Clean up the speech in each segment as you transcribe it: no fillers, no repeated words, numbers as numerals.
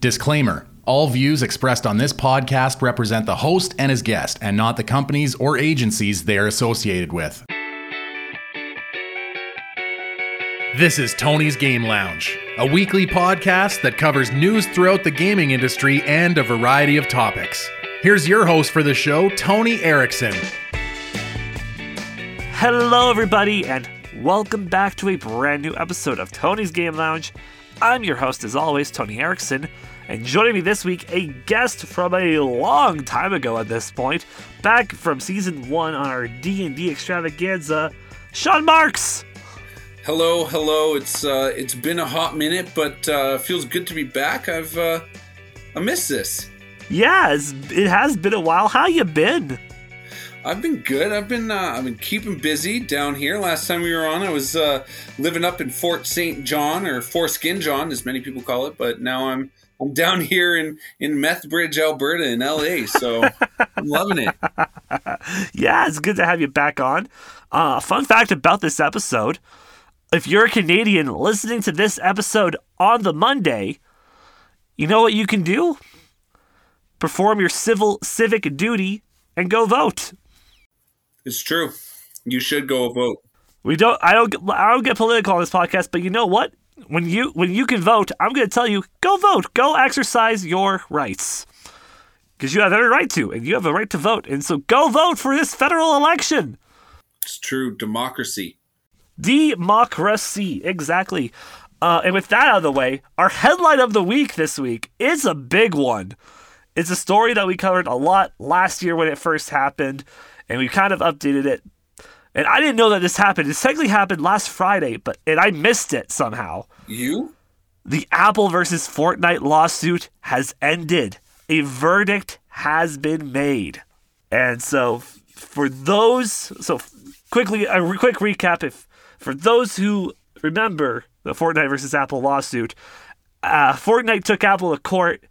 Disclaimer. All views expressed on this podcast represent the host and his guest, and not the companies or agencies they are associated with. This is Tony's Game Lounge, a weekly podcast that covers news throughout the gaming industry and a variety of topics. Here's your host for the show, Tony Erickson. Hello, everybody, and welcome back to a brand new episode of Tony's Game Lounge. I'm your host, as always, Tony Erickson. And joining me this week, a guest from a long time ago at this point, back from Season 1 on our D&D extravaganza, Sean Marks! Hello, it's been a hot minute, but feels good to be back. I missed this. Yeah, it has been a while. How you been? I've been good. I've been keeping busy down here. Last time we were on, I was living up in Fort St. John, or Foreskin John, as many people call it, but now I'm down here in Methbridge, Alberta, in LA, so I'm loving it. Yeah, it's good to have you back on. Fun fact about this episode, if you're a Canadian listening to this episode on the Monday, you know what you can do? Perform your civic duty and go vote. It's true. You should go vote. I don't get political on this podcast, but you know what? When you can vote, I'm going to tell you, go vote. Go exercise your rights. Because you have every right to, and you have a right to vote. And so go vote for this federal election. It's true. Democracy. Democracy. Exactly. And with that out of the way, our headline of the week this week is a big one. It's a story that we covered a lot last year when it first happened, and we kind of updated it. And I didn't know that this happened. It technically happened last Friday, and I missed it somehow. You? The Apple versus Fortnite lawsuit has ended. A verdict has been made. And so for those... So quickly, a quick recap. For those who remember the Fortnite versus Apple lawsuit, Fortnite took Apple to court,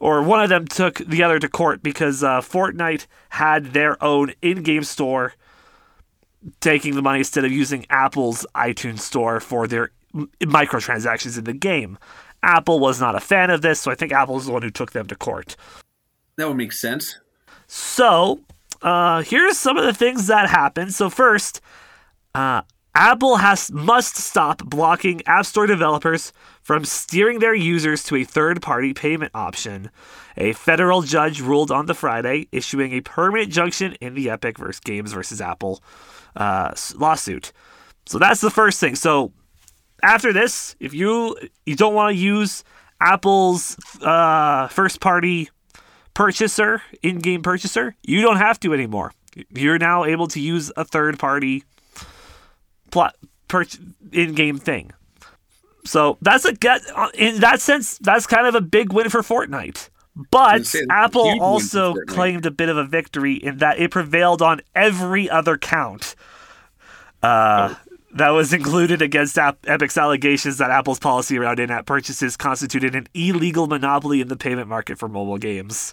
or one of them took the other to court, because Fortnite had their own in-game store taking the money instead of using Apple's iTunes store for their microtransactions in the game. Apple was not a fan of this, so I think Apple's the one who took them to court. That would make sense. So, here's some of the things that happened. So first, Apple must stop blocking App Store developers from steering their users to a third-party payment option. A federal judge ruled on the Friday, issuing a permanent injunction in the Epic Games versus Apple lawsuit. So that's the first thing. So after this, if you don't want to use Apple's first-party purchaser, in-game purchaser, you don't have to anymore. You're now able to use a third-party in-game thing. So in that sense, that's kind of a big win for Fortnite. But Apple also claimed a bit of a victory in that it prevailed on every other count that was included against Epic's allegations that Apple's policy around in-app purchases constituted an illegal monopoly in the payment market for mobile games.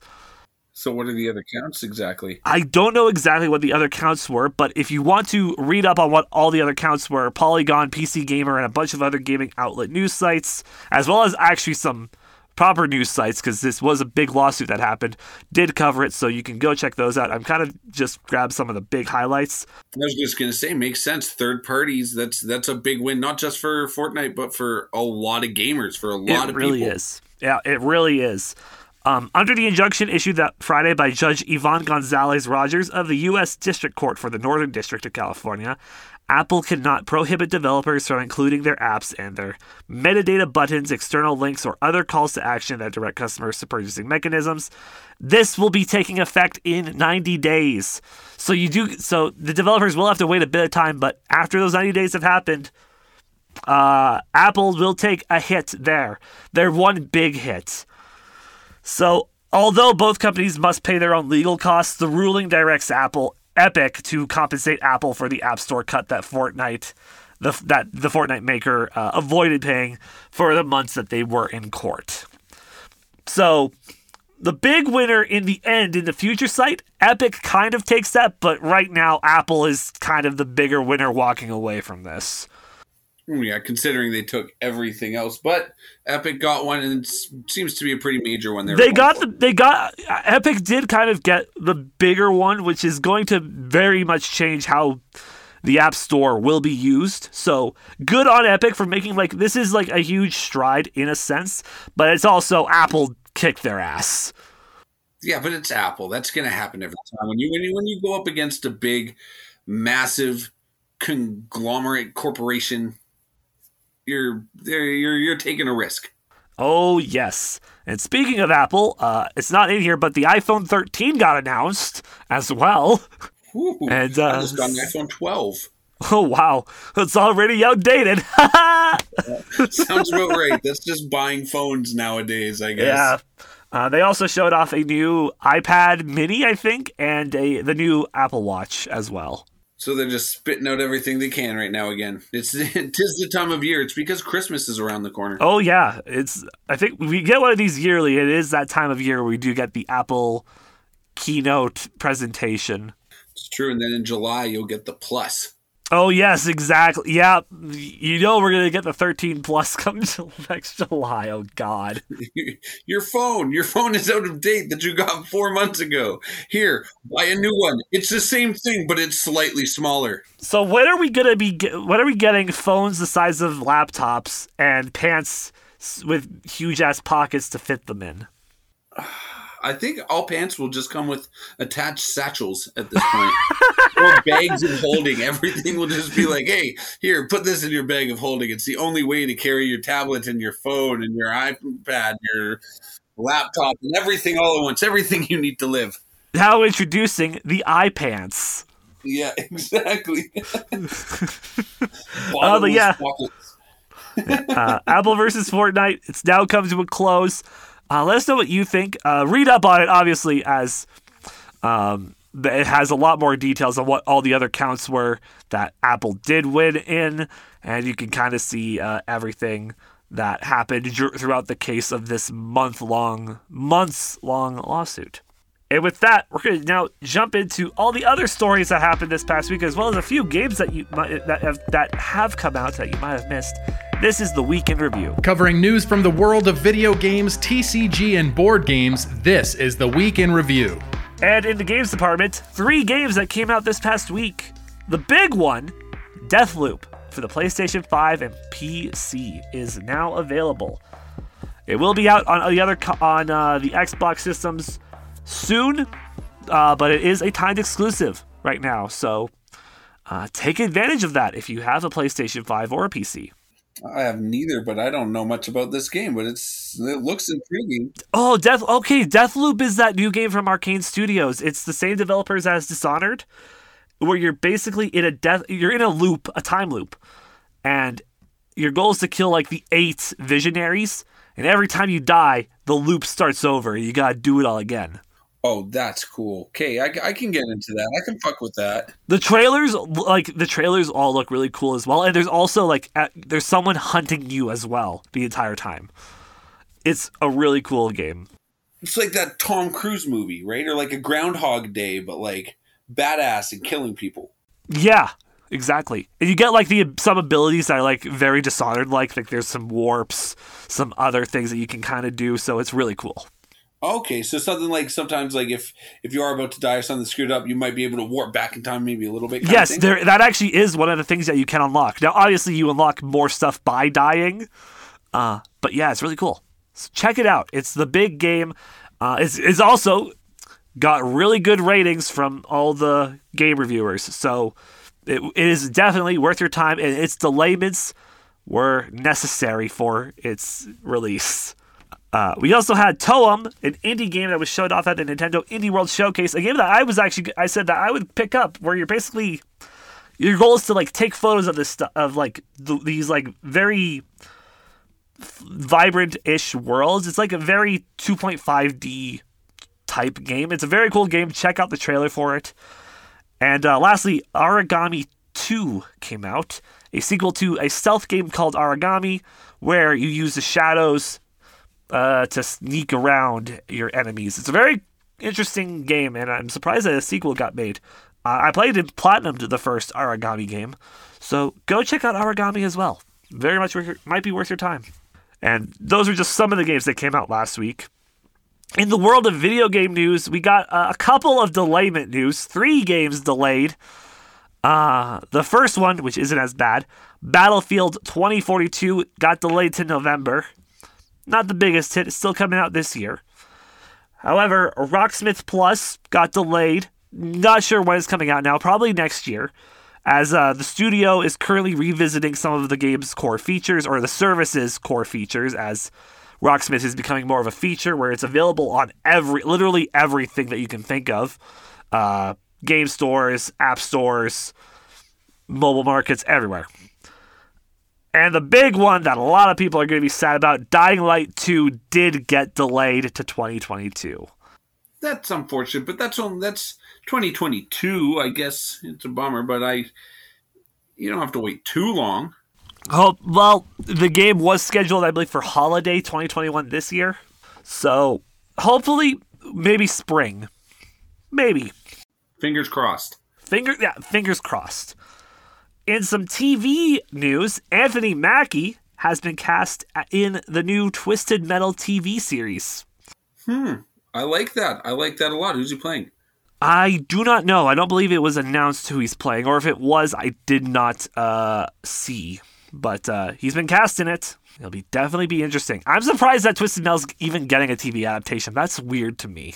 So what are the other counts exactly? I don't know exactly what the other counts were, but if you want to read up on what all the other counts were, Polygon, PC Gamer, and a bunch of other gaming outlet news sites, as well as actually some proper news sites, because this was a big lawsuit that happened, did cover it, so you can go check those out. I'm kind of just grabbed some of the big highlights. I was just going to say, makes sense. Third parties, that's a big win, not just for Fortnite, but for a lot of gamers, for a lot of people. It really is. Yeah, it really is. Under the injunction issued that Friday by Judge Yvonne Gonzalez Rogers of the U.S. District Court for the Northern District of California, Apple cannot prohibit developers from including their apps and their metadata buttons, external links, or other calls to action that direct customers to purchasing mechanisms. This will be taking effect in 90 days. So the developers will have to wait a bit of time, but after those 90 days have happened, Apple will take a hit there. Their one big hit. So, although both companies must pay their own legal costs, the ruling directs Epic to compensate Apple for the App Store cut that the Fortnite maker avoided paying for the months that they were in court. So, the big winner in the end in the future site, Epic kind of takes that, but right now Apple is kind of the bigger winner walking away from this. Yeah, considering they took everything else, but Epic got one, and it seems to be a pretty major one. Epic did kind of get the bigger one, which is going to very much change how the App Store will be used. So good on Epic for making this is a huge stride in a sense, but it's also Apple kicked their ass. Yeah, but it's Apple. That's going to happen every time when you go up against a big, massive conglomerate corporation. You're taking a risk. Oh, yes. And speaking of Apple, it's not in here, but the iPhone 13 got announced as well. Ooh, and I just got an iPhone 12. Oh, wow. It's already outdated. Sounds about right. That's just buying phones nowadays, I guess. Yeah. They also showed off a new iPad mini, I think, and the new Apple Watch as well. So they're just spitting out everything they can right now again. It is the time of year. It's because Christmas is around the corner. Oh, yeah. I think we get one of these yearly. It is that time of year where we do get the Apple keynote presentation. It's true. And then in July, you'll get the Plus. Oh, yes, exactly. Yeah. You know we're going to get the 13 Plus come next July. Oh, God. Your phone is out of date that you got 4 months ago. Here, buy a new one. It's the same thing, but it's slightly smaller. So when are we going to be getting phones the size of laptops and pants with huge-ass pockets to fit them in? I think all pants will just come with attached satchels at this point. Or bags of holding. Everything will just be hey, here, put this in your bag of holding. It's the only way to carry your tablet and your phone and your iPad, your laptop, and everything all at once. Everything you need to live. Now introducing the iPants. Yeah, exactly. Apple versus Fortnite. It's now come to a close. Let us know what you think. Read up on it, obviously, as it has a lot more details on what all the other counts were that Apple did win in, and you can kind of see everything that happened throughout the case of this months-long lawsuit. And with that, we're going to now jump into all the other stories that happened this past week, as well as a few games that have come out that you might have missed. This is the Week in Review. Covering news from the world of video games, TCG, and board games, this is the Week in Review. And in the games department, 3 games that came out this past week. The big one, Deathloop, for the PlayStation 5 and PC, is now available. It will be out on the Xbox systems soon, but it is a timed exclusive right now, so take advantage of that if you have a PlayStation 5 or a PC. I have neither, but I don't know much about this game, but it looks intriguing. Oh, Deathloop is that new game from Arcane Studios. It's the same developers as Dishonored, where you're basically in a time loop, and your goal is to kill the 8 visionaries, and every time you die, the loop starts over, and you gotta do it all again. Oh, that's cool. Okay, I can get into that. I can fuck with that. The trailers all look really cool as well. And there's also there's someone hunting you as well the entire time. It's a really cool game. It's like that Tom Cruise movie, right? Or a Groundhog Day, but badass and killing people. Yeah, exactly. And you get some abilities that are very Dishonored. Like there's some warps, some other things that you can kind of do. So it's really cool. Okay, so something sometimes if you are about to die or something screwed up, you might be able to warp back in time maybe a little bit. Yes, that actually is one of the things that you can unlock. Now, obviously, you unlock more stuff by dying, but yeah, it's really cool. So check it out. It's the big game. It's also got really good ratings from all the game reviewers, so it is definitely worth your time, and its delayments were necessary for its release. We also had Toem, an indie game that was showed off at the Nintendo Indie World Showcase, a game that I said that I would pick up, where you're basically, your goal is to take photos of this stuff, of these very vibrant-ish worlds. It's a very 2.5D type game. It's a very cool game. Check out the trailer for it. And lastly, Aragami 2 came out, a sequel to a stealth game called Aragami, where you use the shadows to sneak around your enemies. It's a very interesting game, and I'm surprised that a sequel got made. I played in Platinum to the first Aragami game, so go check out Aragami as well. very much might be worth your time. And those are just some of the games that came out last week. In the world of video game news, we got a couple of delayment news. 3 games delayed. The first one, which isn't as bad, Battlefield 2042, got delayed to November. Not the biggest hit. It's still coming out this year. However, Rocksmith Plus got delayed. Not sure when it's coming out now. Probably next year, as the studio is currently revisiting some of the game's core features, or the service's core features, as Rocksmith is becoming more of a feature where it's available on literally everything that you can think of. Game stores, app stores, mobile markets, everywhere. And the big one that a lot of people are going to be sad about, Dying Light 2 did get delayed to 2022. That's unfortunate, but that's 2022, I guess. It's a bummer, but you don't have to wait too long. Oh, well, the game was scheduled, I believe, for holiday 2021 this year. So, hopefully, maybe spring. Maybe. Fingers crossed. Fingers crossed. In some TV news, Anthony Mackie has been cast in the new Twisted Metal TV series. I like that. I like that a lot. Who's he playing? I do not know. I don't believe it was announced who he's playing, or if it was, I did not see. But he's been cast in it. It'll be definitely be interesting. I'm surprised that Twisted Metal's even getting a TV adaptation. That's weird to me.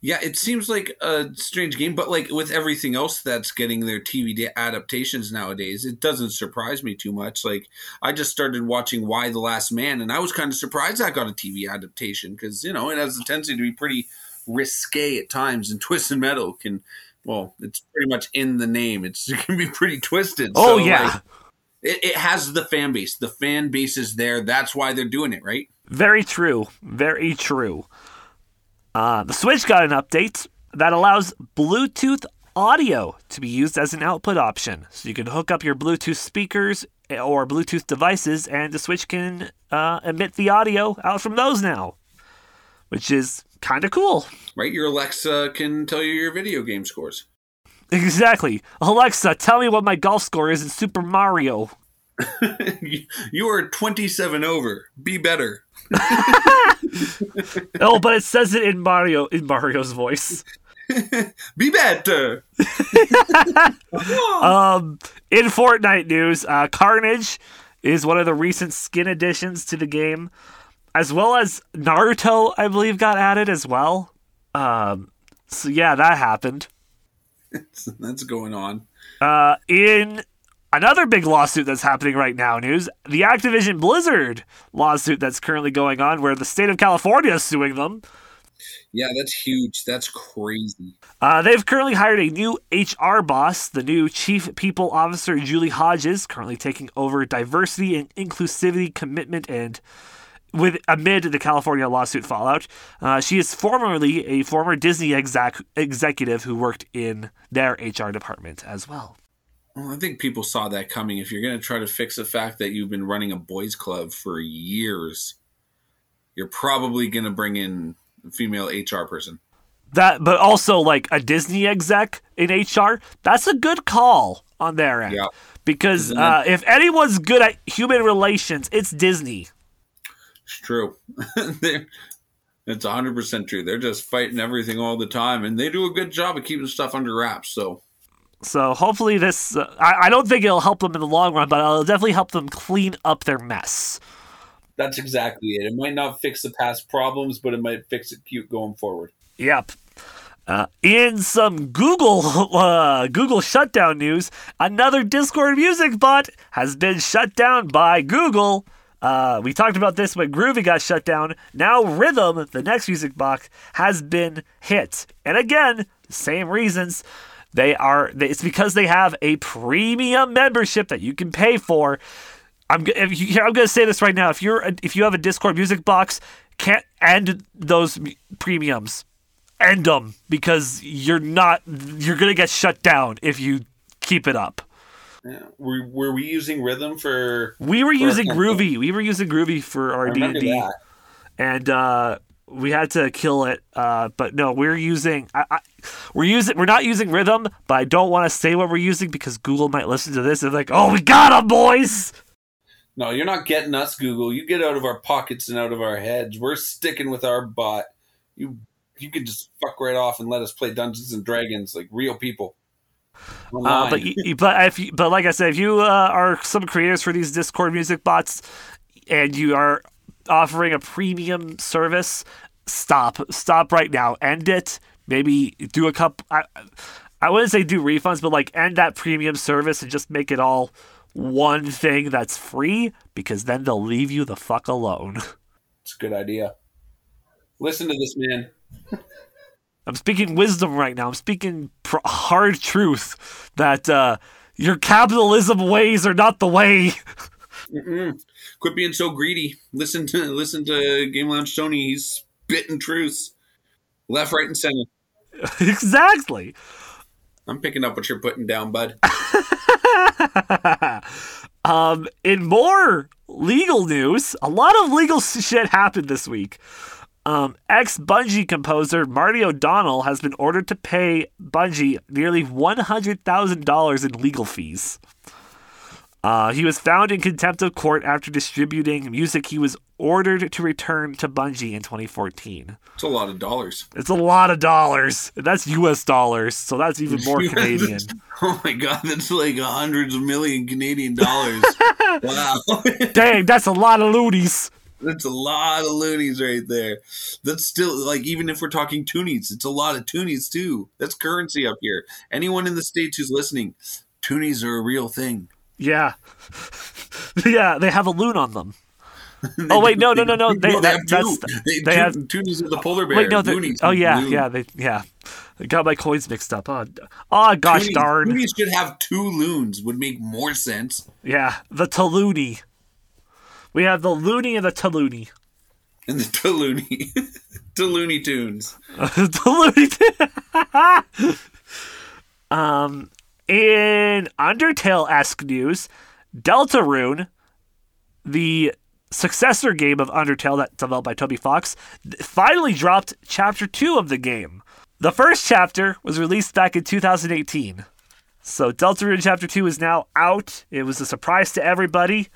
Yeah, it seems like a strange game, but like with everything else that's getting their TV adaptations nowadays, it doesn't surprise me too much. Like, I just started watching Why the Last Man, and I was kind of surprised I got a TV adaptation because, you know, it has a tendency to be pretty risque at times, and Twisted Metal can, well, it's pretty much in the name. It can be pretty twisted. Oh, so, yeah. Like, it has the fan base. The fan base is there. That's why they're doing it, right? Very true. Very true. The Switch got an update that allows Bluetooth audio to be used as an output option. So you can hook up your Bluetooth speakers or Bluetooth devices, and the Switch can emit the audio out from those now, which is kind of cool. Right? Your Alexa can tell you your video game scores. Exactly. Alexa, tell me what my golf score is in Super Mario. You are 27 over. Be better. Oh, but it says it in Mario's voice. Be better. In Fortnite news, Carnage is one of the recent skin additions to the game, as well as Naruto, I believe, got added as well. So yeah, that happened. That's going on. In another big lawsuit that's happening right now, news, the Activision Blizzard lawsuit that's currently going on, where the state of California is suing them. Yeah, that's huge. That's crazy. They've currently hired a new HR boss, the new Chief People Officer, Julie Hodges, currently taking over diversity and inclusivity commitment and amid the California lawsuit fallout. She is formerly a former Disney executive who worked in their HR department as well. Well, I think people saw that coming. If you're going to try to fix the fact that you've been running a boys' club for years, you're probably going to bring in a female HR person. But also, like, a Disney exec in HR, that's a good call on their end. Yeah. Because if anyone's good at human relations, it's Disney. It's true. It's 100% true. They're just fighting everything all the time, and they do a good job of keeping stuff under wraps, so... So hopefully this, I don't think it'll help them in the long run, but it'll definitely help them clean up their mess. That's exactly it. It might not fix the past problems, but it might fix it cute going forward. Yep. In some Google shutdown news, another Discord music bot has been shut down by Google. We talked about this when Groovy got shut down. Now Rhythm, the next music bot, has been hit. And again, same reasons. It's because they have a premium membership that you can pay for. I'm going to say this right now. If you have a Discord music box, can't end those premiums. End them, because you're going to get shut down if you keep it up. Yeah. Were we using Rhythm for? We were using Groovy. We were using Groovy for our D&D. And we had to kill it, but no, we're not using Rhythm, but I don't want to say what we're using because Google might listen to this and like, oh, we got 'em, boys. No, you're not getting us, Google. You get out of our pockets and out of our heads. We're sticking with our bot. You could just fuck right off and let us play Dungeons and Dragons like real people. But like I said, if you are some creators for these Discord music bots and you are offering a premium service, stop right now. End it. Maybe do a couple. I wouldn't say do refunds, but like end that premium service and just make it all one thing that's free, because then they'll leave you the fuck alone. It's a good idea. Listen to this man. I'm speaking wisdom right now. I'm speaking hard truth that your capitalism ways are not the way. Mm-mm. Quit being so greedy. Listen to Game Lounge Tony. He's spitting truths left, right, and center. Exactly. I'm picking up what you're putting down, bud. In more legal news, a lot of legal shit happened this week. Ex-Bungie composer Marty O'Donnell has been ordered to pay Bungie nearly $100,000 in legal fees. He was found in contempt of court after distributing music he was ordered to return to Bungie in 2014. It's a lot of dollars. That's U.S. dollars, so that's even more Canadian. Oh my God, that's like hundreds of million Canadian dollars. Wow. Dang, that's a lot of loonies. That's a lot of loonies right there. That's still, like, even if we're talking toonies, it's a lot of toonies too. That's currency up here. Anyone in the States who's listening, toonies are a real thing. Yeah. Yeah, they have a loon on them. Oh, wait, no. They have toonies with the polar bear. Wait, no, loonies. Oh, yeah, loon. Yeah. I got my coins mixed up. Oh gosh, toonies, darn. Toonies should have two loons. Would make more sense. Yeah, the Taloony. We have the Loony and the Taloony. And the Taloony. Taloony Tunes. Taloony in Undertale-esque news, Deltarune, the successor game of Undertale that's developed by Toby Fox, finally dropped Chapter 2 of the game. The first chapter was released back in 2018. So Deltarune Chapter 2 is now out. It was a surprise to everybody.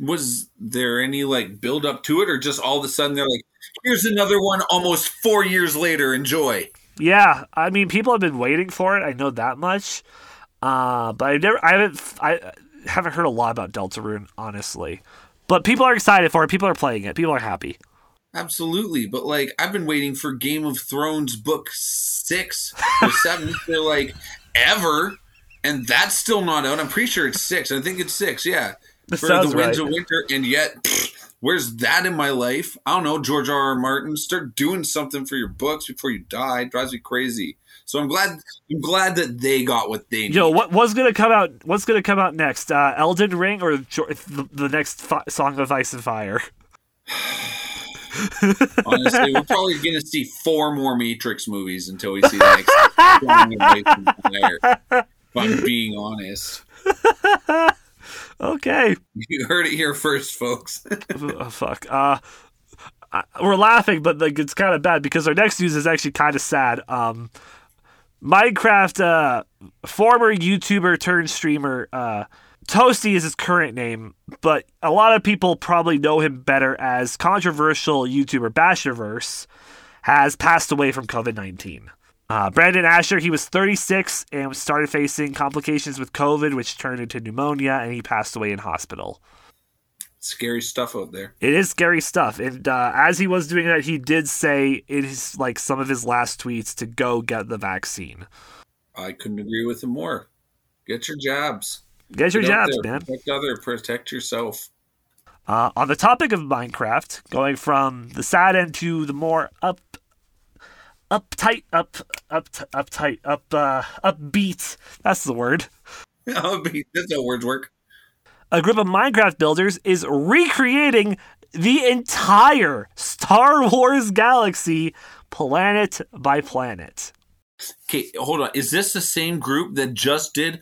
Was there any like build up to it, or just all of a sudden they're like, here's another one almost 4 years later, enjoy? Yeah, I mean, people have been waiting for it. I know that much. But I haven't heard a lot about Deltarune, honestly. But people are excited for it. People are playing it. People are happy. Absolutely. But like, I've been waiting for Game of Thrones book 6 or 7 for like ever. And that's still not out. I'm pretty sure it's 6. I think it's 6. Yeah. This for the winds of winter, and yet, where's that in my life? I don't know, George R.R. Martin, start doing something for your books before you die. It drives me crazy. So I'm glad that they got what they need. Yo, what's gonna come out? What's gonna come out next? Elden Ring or the next Song of Ice and Fire? Honestly, we're probably gonna see 4 more Matrix movies until we see the next Song of Ice and Fire. If I'm being honest. Okay. You heard it here first, folks. Oh, fuck. We're laughing, but like, it's kind of bad because our next news is actually kind of sad. Minecraft former YouTuber turned streamer Toasty is his current name, but a lot of people probably know him better as controversial YouTuber Basherverse, has passed away from COVID-19. Brandon Asher, he was 36 and started facing complications with COVID, which turned into pneumonia, and he passed away in hospital. Scary stuff out there. It is scary stuff. And as he was doing that, he did say in his, like, some of his last tweets to go get the vaccine. I couldn't agree with him more. Get your jabs. Get your jabs, man. Protect yourself. On the topic of Minecraft, going from the sad end to the more upbeat. That's the word. Upbeat. That's how words work. A group of Minecraft builders is recreating the entire Star Wars galaxy, planet by planet. Okay, hold on. Is this the same group that just did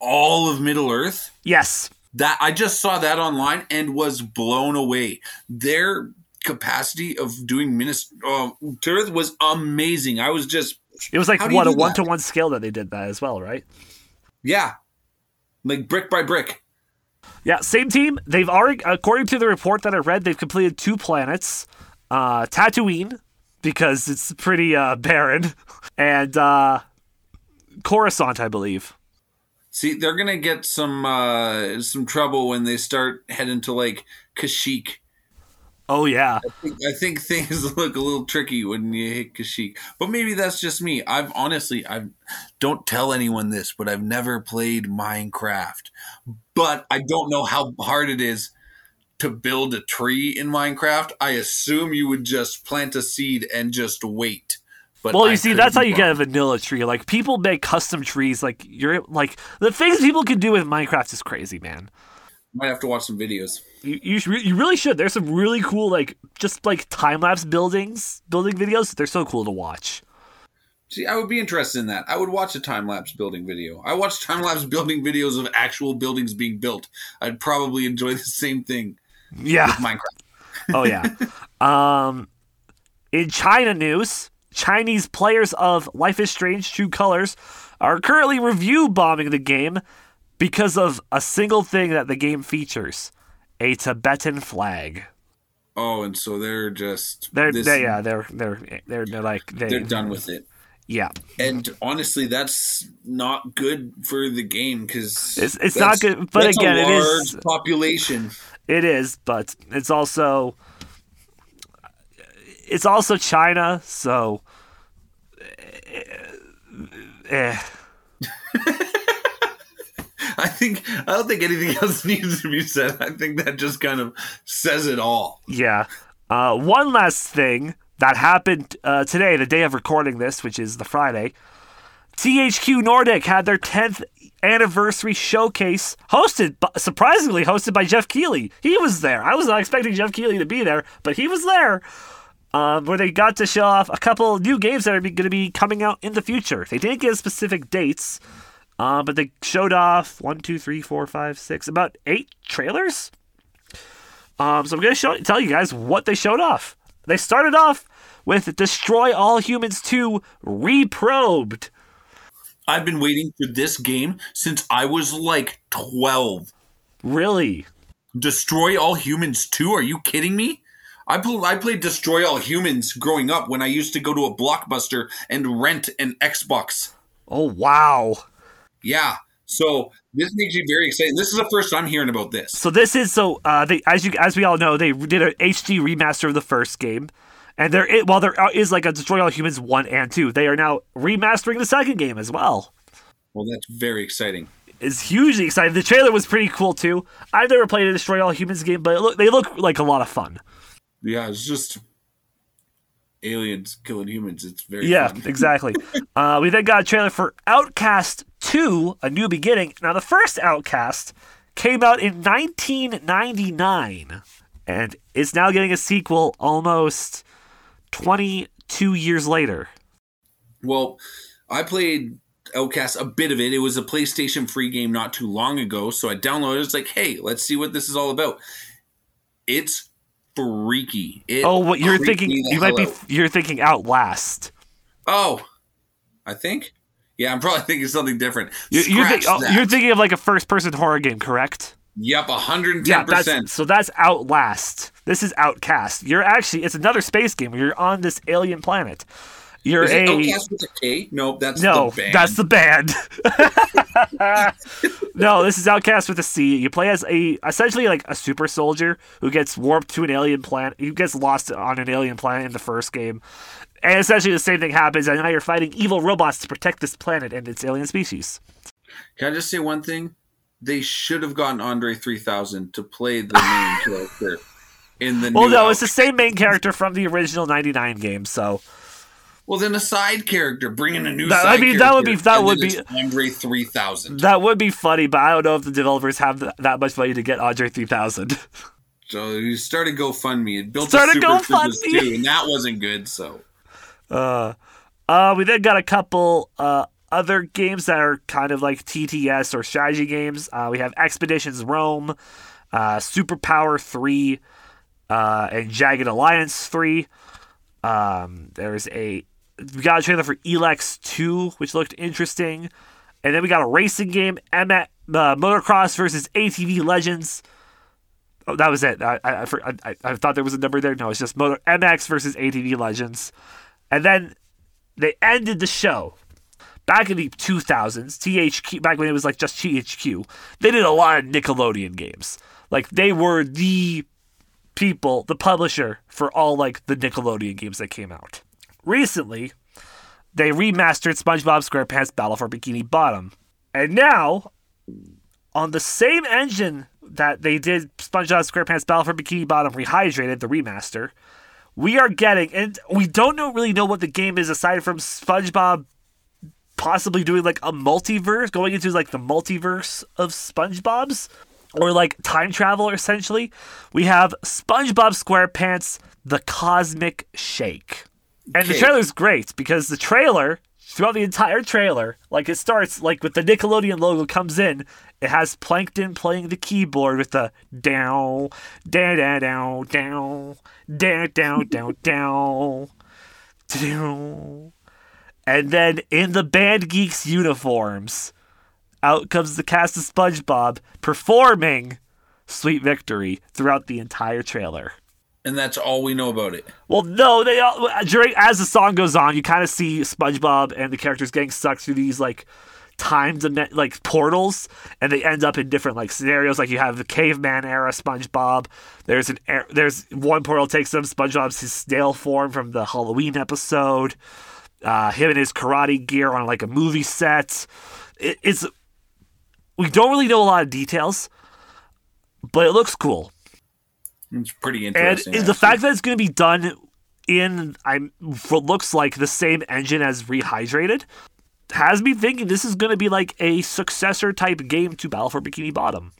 all of Middle Earth? Yes. That I just saw that online and was blown away. Their capacity of doing Ministry to Earth was amazing. I was just... It was like, what, a 1-to-1 scale that they did that as well, right? Yeah. Like brick by brick. Yeah, same team. They've already, according to the report that I read, they've completed 2 planets. Tatooine, because it's pretty barren, and Coruscant, I believe. See, they're gonna get some trouble when they start heading to like Kashyyyk. Oh yeah, I think things look a little tricky when you hit Kashyyyk. But maybe that's just me. I've honestly don't tell anyone this, but I've never played Minecraft. But I don't know how hard it is to build a tree in Minecraft. I assume you would just plant a seed and just wait. But well, you see, that's how you get a vanilla tree. Like, people make custom trees. Like, you're like, the things people can do with Minecraft is crazy, man. Might have to watch some videos. You really should. There's some really cool, like, just like time-lapse building videos. They're so cool to watch. See, I would be interested in that. I would watch a time-lapse building video. I watch time-lapse building videos of actual buildings being built. I'd probably enjoy the same thing. Yeah. With Minecraft. Oh, yeah. In China news, Chinese players of Life is Strange: True Colors are currently review bombing the game because of a single thing that the game features, a Tibetan flag. Oh, and so they're just... They're done with it. Yeah. And honestly, that's not good for the game because... It's not good, but again, it is... It's a large population. It is, but it's also China, so I don't think anything else needs to be said. I think that just kind of says it all. Yeah. One last thing that happened today, the day of recording this, which is the Friday. THQ Nordic had their 10th anniversary showcase surprisingly hosted by Jeff Keighley. He was there. I was not expecting Jeff Keighley to be there, but he was there, where they got to show off a couple new games that are going to be coming out in the future. They didn't give specific dates, but they showed off 1, 2, 3, 4, 5, 6, about 8 trailers. So I'm going to tell you guys what they showed off. They started off with Destroy All Humans 2 Reprobed. I've been waiting for this game since I was like 12. Really? Destroy All Humans 2? Are you kidding me? I played Destroy All Humans growing up when I used to go to a Blockbuster and rent an Xbox. Oh, wow. Yeah. So this makes you very excited. This is the first time I'm hearing about this. So this is, as we all know, they did an HD remaster of the first game. And there is like a Destroy All Humans 1 and 2, they are now remastering the second game as well. Well, that's very exciting. It's hugely exciting. The trailer was pretty cool, too. I've never played a Destroy All Humans game, but they look like a lot of fun. Yeah, it's just aliens killing humans. It's very fun. Yeah, exactly. We then got a trailer for Outcast 2, A New Beginning. Now, the first Outcast came out in 1999, and it's now getting a sequel almost... 22 years later. Well, I played Outcast a bit of it. It was a PlayStation free game not too long ago, so I downloaded it. It's like, hey, let's see what this is all about. It's freaky. You're thinking Outlast. Oh, I think. Yeah, I'm probably thinking something different. You're thinking of like a first-person horror game, correct? Yep, 110%. Yeah, that's Outlast. This is Outcast. It's another space game where you're on this alien planet. Is it Outcast with a K? No, that's the band. No, this is Outcast with a C. You play as essentially like a super soldier who gets warped to an alien planet, who gets lost on an alien planet in the first game. And essentially the same thing happens, and now you're fighting evil robots to protect this planet and its alien species. Can I just say one thing? They should have gotten Andre 3000 to play the main character in the it's the same main character from the original 99 game, so... Well, then a side character, bring in a new character. That would be Andre 3000. That would be funny, but I don't know if the developers have that much money to get Andre 3000. So you started GoFundMe. It built started GoFundMe! Too, and that wasn't good, so... We then got a couple... other games that are kind of like TTS or strategy games. We have Expeditions Rome, Superpower 3, and Jagged Alliance 3. We got a trailer for Elex 2, which looked interesting. And then we got a racing game, motocross versus ATV legends. Oh, that was it. I thought there was a number there. No, it's just Moto MX versus ATV Legends. And then they ended the show back in the 2000s. THQ, back when it was like just THQ. They did a lot of Nickelodeon games. Like they were the people, the publisher for all like the Nickelodeon games that came out. Recently, they remastered SpongeBob SquarePants Battle for Bikini Bottom. And now, on the same engine that they did SpongeBob SquarePants Battle for Bikini Bottom Rehydrated, the remaster, we are getting, and we don't really know what the game is aside from SpongeBob possibly doing like a multiverse, going into like the multiverse of SpongeBob's, or like time travel essentially. We have SpongeBob SquarePants The Cosmic Shake. And the trailer's great because the trailer, throughout the entire trailer, like it starts like with the Nickelodeon logo comes in. It has Plankton playing the keyboard with the down, down, down, down, down, down, down, down, down, down. And then in the band geeks uniforms, out comes the cast of SpongeBob performing Sweet Victory throughout the entire trailer. And that's all we know about it. Well, no, they all, during as the song goes on, you kind of see SpongeBob and the characters getting sucked through these like time portals, and they end up in different like scenarios. Like you have the caveman era SpongeBob. There's one portal takes them. SpongeBob's his snail form from the Halloween episode. Him and his karate gear on like a movie set. It's we don't really know a lot of details, but it looks cool. It's pretty interesting. And the fact that it's going to be done in what looks like the same engine as Rehydrated has me thinking this is going to be like a successor type game to Battle for Bikini Bottom,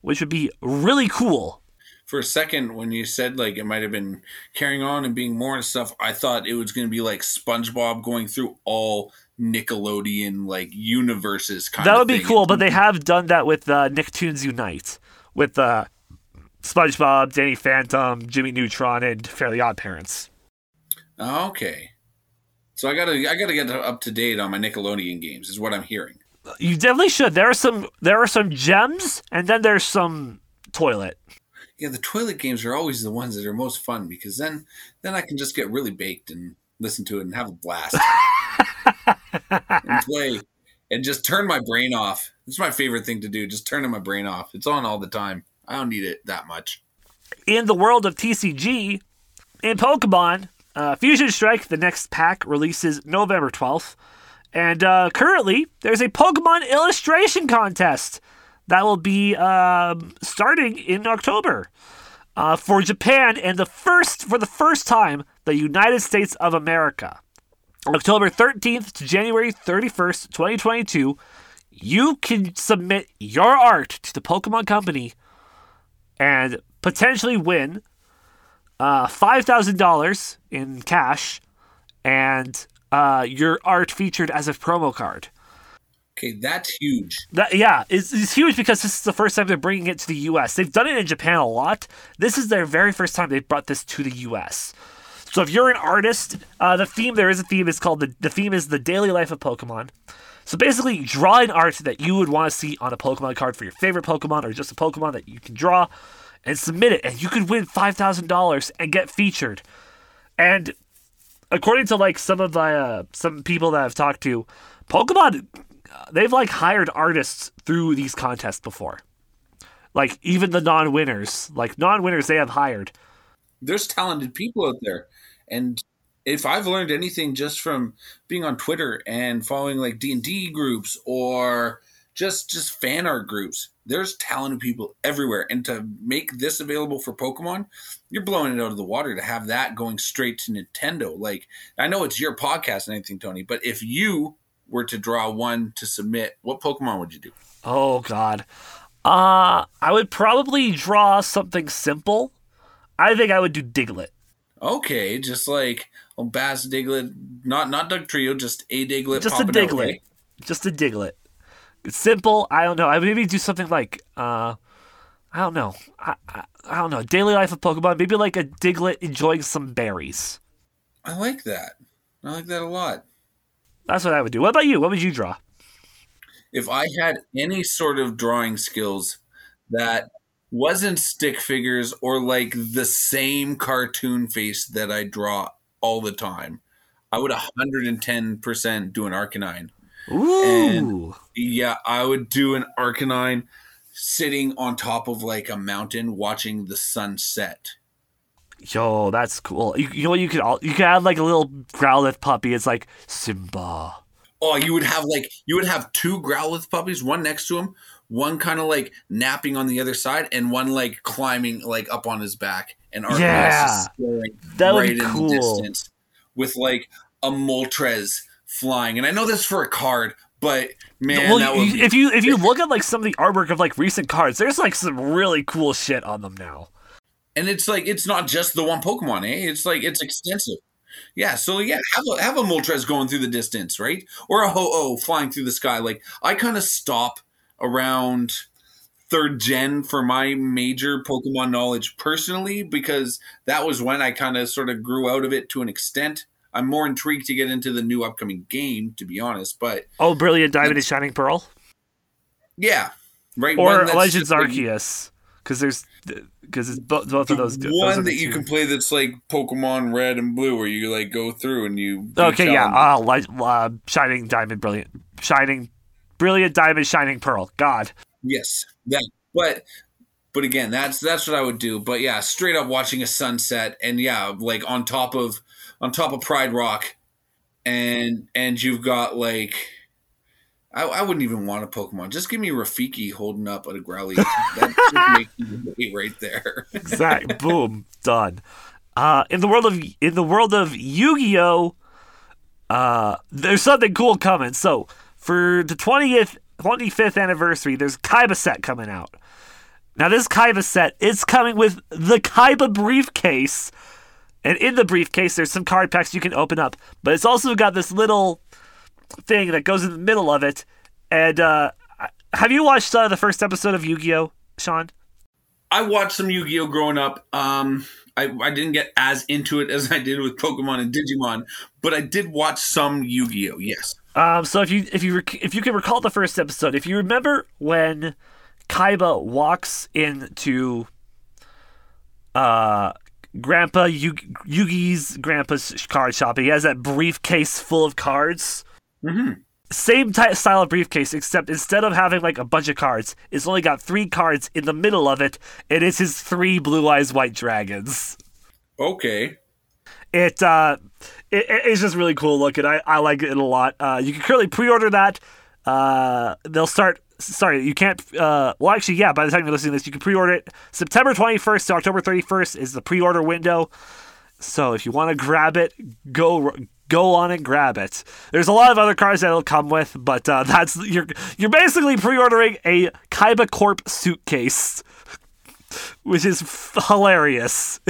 which would be really cool. For a second, when you said like it might have been carrying on and being more and stuff, I thought it was going to be like SpongeBob going through all Nickelodeon like universes. That would be cool, but they have done that with Nicktoons Unite with SpongeBob, Danny Phantom, Jimmy Neutron, and Fairly Odd Parents. Okay. So I gotta get up to date on my Nickelodeon games, is what I'm hearing. You definitely should. There are some gems, and then there's some toilet. Yeah, the toilet games are always the ones that are most fun, because then I can just get really baked and listen to it and have a blast. And play. And just turn my brain off. It's my favorite thing to do, just turning my brain off. It's on all the time. I don't need it that much. In the world of TCG, in Pokemon, Fusion Strike, the next pack, releases November 12th. And currently, there's a Pokemon illustration contest that will be starting in October for Japan and for the first time, the United States of America. October 13th to January 31st, 2022, you can submit your art to the Pokemon Company and potentially win $5,000 in cash and your art featured as a promo card. Okay, that's huge. It's huge because this is the first time they're bringing it to the U.S. They've done it in Japan a lot. This is their very first time they brought this to the U.S. So if you're an artist, there is a theme. It's called the theme is the daily life of Pokemon. So basically, draw an art that you would want to see on a Pokemon card for your favorite Pokemon or just a Pokemon that you can draw and submit it. And you could win $5,000 and get featured. And according to like some of my, some people that I've talked to, Pokemon, they've like hired artists through these contests before. Like even the non-winners they have hired. There's talented people out there. And if I've learned anything just from being on Twitter and following like D&D groups or just fan art groups, there's talented people everywhere. And to make this available for Pokemon, you're blowing it out of the water to have that going straight to Nintendo. Like, I know it's your podcast and everything, Tony, but if you were to draw one to submit, what Pokemon would you do? Oh, God. I would probably draw something simple. I think I would do Diglett. Okay, just like Bass Diglett, not Doug Trio, just a Diglett. Just a Diglett. Out, right? Just a Diglett. It's simple. I don't know. I maybe do something like I don't know. I don't know. Daily life of Pokemon. Maybe like a Diglett enjoying some berries. I like that. I like that a lot. That's what I would do. What about you? What would you draw? if I had any sort of drawing skills that wasn't stick figures or like the same cartoon face that I draw all the time, I would 110% do an Arcanine. Ooh. And yeah, I would do an Arcanine sitting on top of like a mountain watching the sunset. Yo, that's cool. You know what? You could add like a little Growlithe puppy. It's like Simba. Oh, you would have two Growlithe puppies, one next to him, one kind of like napping on the other side, and one like climbing like up on his back. And Arcanine is staring right in the distance with like a Moltres flying. And I know this for a card, but man, well, that would be... if you look at like some of the artwork of like recent cards, there's like some really cool shit on them now. And it's like, it's not just the one Pokemon, eh? It's like, it's extensive. Yeah, so yeah, have a Moltres going through the distance, right? Or a Ho-Oh flying through the sky. Like, I kind of stop around 3rd gen for my major Pokemon knowledge personally, because that was when I kind of sort of grew out of it to an extent. I'm more intrigued to get into the new upcoming game, to be honest, but... Oh, Brilliant Diamond and Shining Pearl? Yeah. Right. Or Legends Arceus. Because it's both of those. One that you can play that's like Pokemon Red and Blue, where you like go through and you. Okay, yeah, Shining Diamond, Shining Pearl. God. Yes, that. But again, that's what I would do. But yeah, straight up watching a sunset, and yeah, like on top of Pride Rock, and you've got like. I wouldn't even want a Pokemon. Just give me Rafiki holding up at a Growlithe. That should make me right there. Exactly. Boom. Done. In the world of Yu-Gi-Oh, there's something cool coming. So for the 25th anniversary, there's a Kaiba set coming out. Now this Kaiba set, it's coming with the Kaiba briefcase, and in the briefcase there's some card packs you can open up, but it's also got this little thing that goes in the middle of it. And have you watched the first episode of Yu-Gi-Oh, Sean? I watched some Yu-Gi-Oh growing up. I didn't get as into it as I did with Pokemon and Digimon, but I did watch some Yu-Gi-Oh, yes. So if you can recall the first episode, if you remember when Kaiba walks into Grandpa Yugi's grandpa's card shop, he has that briefcase full of cards. Mm-hmm. Same style of briefcase, except instead of having like a bunch of cards, it's only got 3 cards in the middle of it, and it's his 3 Blue Eyes White Dragons. Okay. It's just really cool looking. I like it a lot. You can currently pre-order that. They'll start... Sorry, you can't... well, actually, yeah, by the time you're listening to this, you can pre-order it. September 21st to October 31st is the pre-order window. So if you want to grab it, go on and grab it. There's a lot of other cards that'll come with, but that's you're basically pre-ordering a Kaiba Corp suitcase, which is hilarious.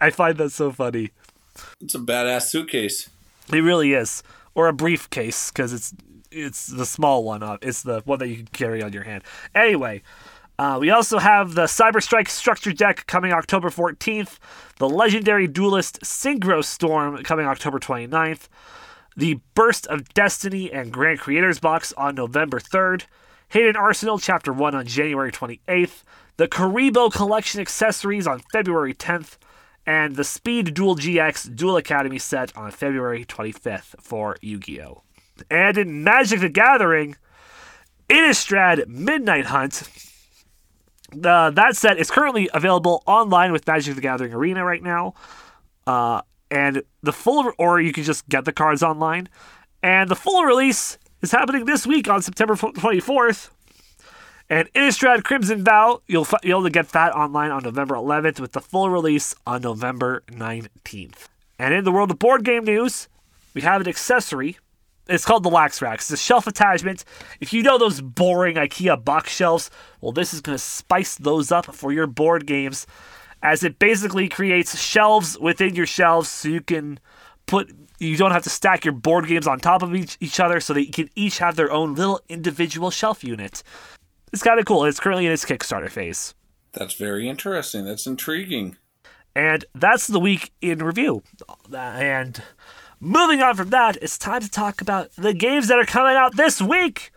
I find that so funny. It's a badass suitcase. It really is, or a briefcase, because it's the small one. It's the one that you can carry on your hand. Anyway. We also have the Cyber Strike Structure Deck coming October 14th, the Legendary Duelist Synchro Storm coming October 29th, the Burst of Destiny and Grand Creators box on November 3rd, Hidden Arsenal Chapter 1 on January 28th, the Karibo Collection Accessories on February 10th, and the Speed Duel GX Duel Academy set on February 25th for Yu-Gi-Oh! And in Magic the Gathering, Innistrad Midnight Hunt... that set is currently available online with Magic the Gathering Arena right now. And the full... Or you can just get the cards online. And the full release is happening this week on September 24th. And Innistrad Crimson Vow, you'll be able to get that online on November 11th with the full release on November 19th. And in the world of board game news, we have an accessory... It's called the Wax Rack. It's a shelf attachment. If you know those boring IKEA box shelves, well, this is going to spice those up for your board games, as it basically creates shelves within your shelves, so you can put... You don't have to stack your board games on top of each other, so they can each have their own little individual shelf unit. It's kind of cool. It's currently in its Kickstarter phase. That's very interesting. That's intriguing. And that's the week in review. And... Moving on from that, it's time to talk about the games that are coming out this week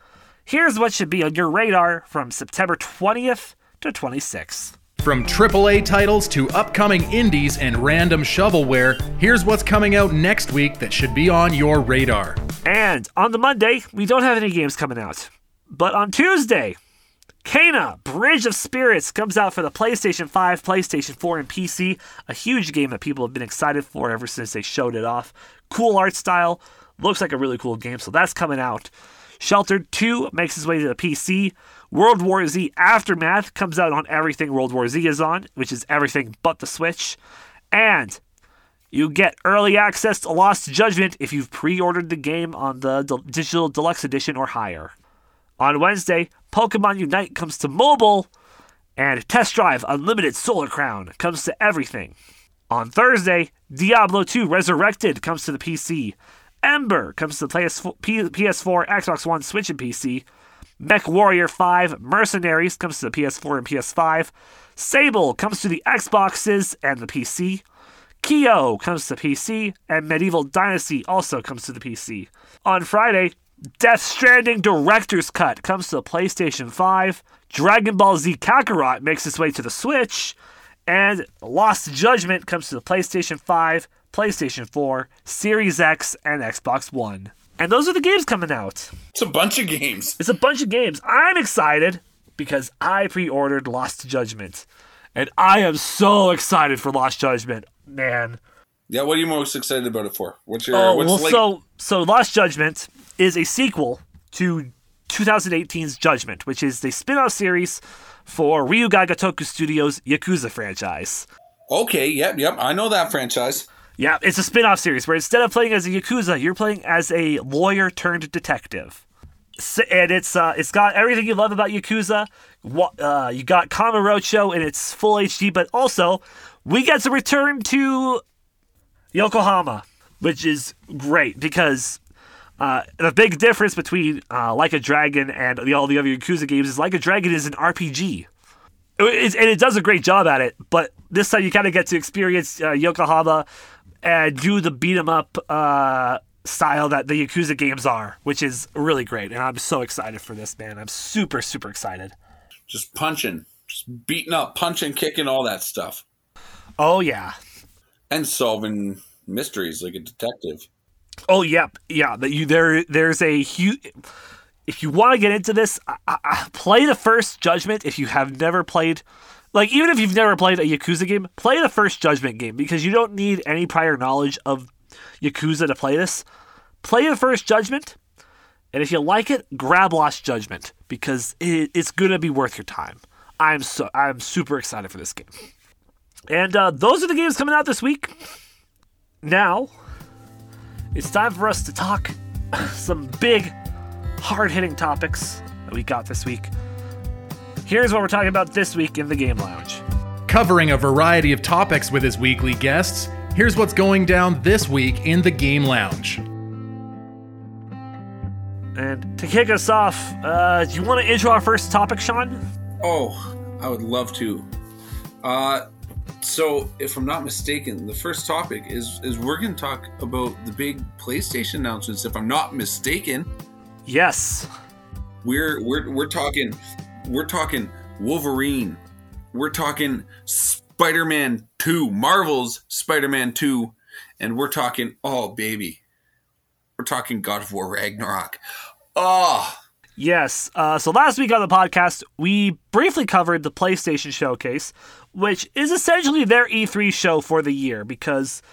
Here's what should be on your radar from September 20th to 26th. From AAA titles to upcoming indies and random shovelware, here's what's coming out next week that should be on your radar. And on the Monday, we don't have any games coming out. But on Tuesday, Kena, Bridge of Spirits comes out for the PlayStation 5, PlayStation 4, and PC. A huge game that people have been excited for ever since they showed it off. Cool art style. Looks like a really cool game, so that's coming out. Sheltered 2 makes its way to the PC. World War Z Aftermath comes out on everything World War Z is on, which is everything but the Switch. And you get early access to Lost Judgment if you've pre-ordered the game on the Digital Deluxe Edition or higher. On Wednesday, Pokemon Unite comes to mobile, and Test Drive Unlimited Solar Crown comes to everything. On Thursday, Diablo 2 Resurrected comes to the PC. Ember comes to PS4, Xbox One, Switch, and PC. MechWarrior 5 Mercenaries comes to the PS4 and PS5. Sable comes to the Xboxes and the PC. Kyo comes to PC, and Medieval Dynasty also comes to the PC. On Friday, Death Stranding Director's Cut comes to the PlayStation 5. Dragon Ball Z Kakarot makes its way to the Switch. And Lost Judgment comes to the PlayStation 5, PlayStation 4, Series X, and Xbox One. And those are the games coming out. It's a bunch of games. I'm excited because I pre-ordered Lost Judgment. And I am so excited for Lost Judgment, man. Yeah, what are you most excited about it for? So Lost Judgment is a sequel to 2018's Judgment, which is the spin-off series for Ryuga Gotoku Studios' Yakuza franchise. Okay, yep, I know that franchise. Yeah, it's a spin-off series where instead of playing as a Yakuza, you're playing as a lawyer-turned-detective. And it's got everything you love about Yakuza. You got Kamurocho in its full HD, but also we get to return to Yokohama, which is great because the big difference between Like a Dragon and all the other Yakuza games is Like a Dragon is an RPG. And it does a great job at it, but this time you kind of get to experience Yokohama and do the beat-em-up style that the Yakuza games are, which is really great. And I'm so excited for this, man. I'm super, super excited. Just punching. Just beating up, punching, kicking, all that stuff. Oh, yeah. And solving mysteries like a detective. Oh, yep. Yeah. There's a huge... If you want to get into this, play the first Judgment if you have never played... Like, even if you've never played a Yakuza game, play the first Judgment game, because you don't need any prior knowledge of Yakuza to play this. Play the first Judgment, and if you like it, grab Lost Judgment, because it's going to be worth your time. I'm super excited for this game. And those are the games coming out this week. Now, it's time for us to talk some big, hard-hitting topics that we got this week. Here's what we're talking about this week in the Game Lounge. Covering a variety of topics with his weekly guests, here's what's going down this week in the Game Lounge. And to kick us off, do you want to intro our first topic, Sean? Oh, I would love to. So, if I'm not mistaken, the first topic is we're going to talk about the big PlayStation announcements, if I'm not mistaken. Yes. We're talking Wolverine. We're talking Spider-Man 2, Marvel's Spider-Man 2, and we're talking, oh baby, we're talking God of War Ragnarok. Oh yes. So last week on the podcast, we briefly covered the PlayStation Showcase, which is essentially their E3 show for the year because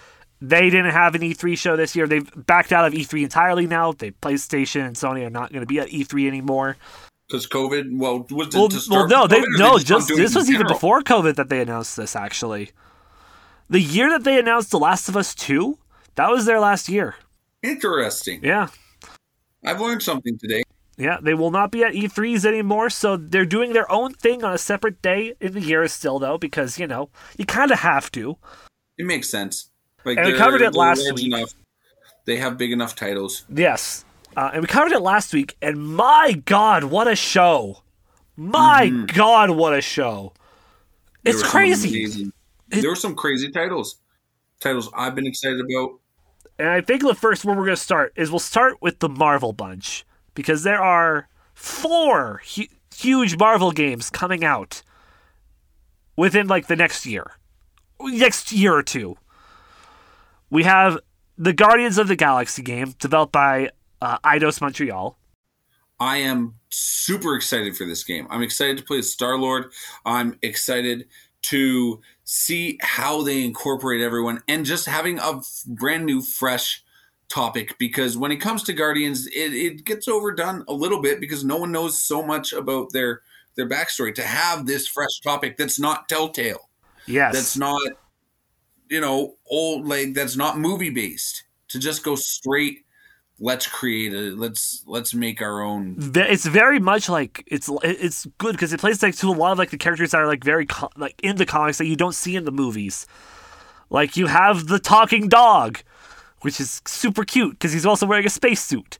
they didn't have an E3 show this year. They've backed out of E3 entirely now. PlayStation and Sony are not going to be at E3 anymore. Because COVID, this was even before COVID that they announced this, actually. The year that they announced The Last of Us 2, that was their last year. Interesting. Yeah. I've learned something today. Yeah, they will not be at E3s anymore, so they're doing their own thing on a separate day in the year still, though, because, you know, you kind of have to. It makes sense. Like, and we covered it last week. They have big enough titles. Yes. And we covered it last week, and my God, what a show. It's crazy. There were some crazy titles. Titles I've been excited about. And I think the first one we're going to start is we'll start with the Marvel bunch, because there are four huge Marvel games coming out within like the next year or two. We have the Guardians of the Galaxy game developed by Eidos Montreal. I am super excited for this game. I'm excited to play Star-Lord. I'm excited to see how they incorporate everyone and just having a brand new, fresh topic, because when it comes to Guardians, it gets overdone a little bit because no one knows so much about their backstory. To have this fresh topic that's not Telltale. Yes. That's not, old, like, that's not movie-based. To just go straight... Let's create it. Let's make our own. It's very much like it's good because it plays like to a lot of like the characters that are like very like in the comics that you don't see in the movies. Like you have the talking dog, which is super cute because he's also wearing a spacesuit.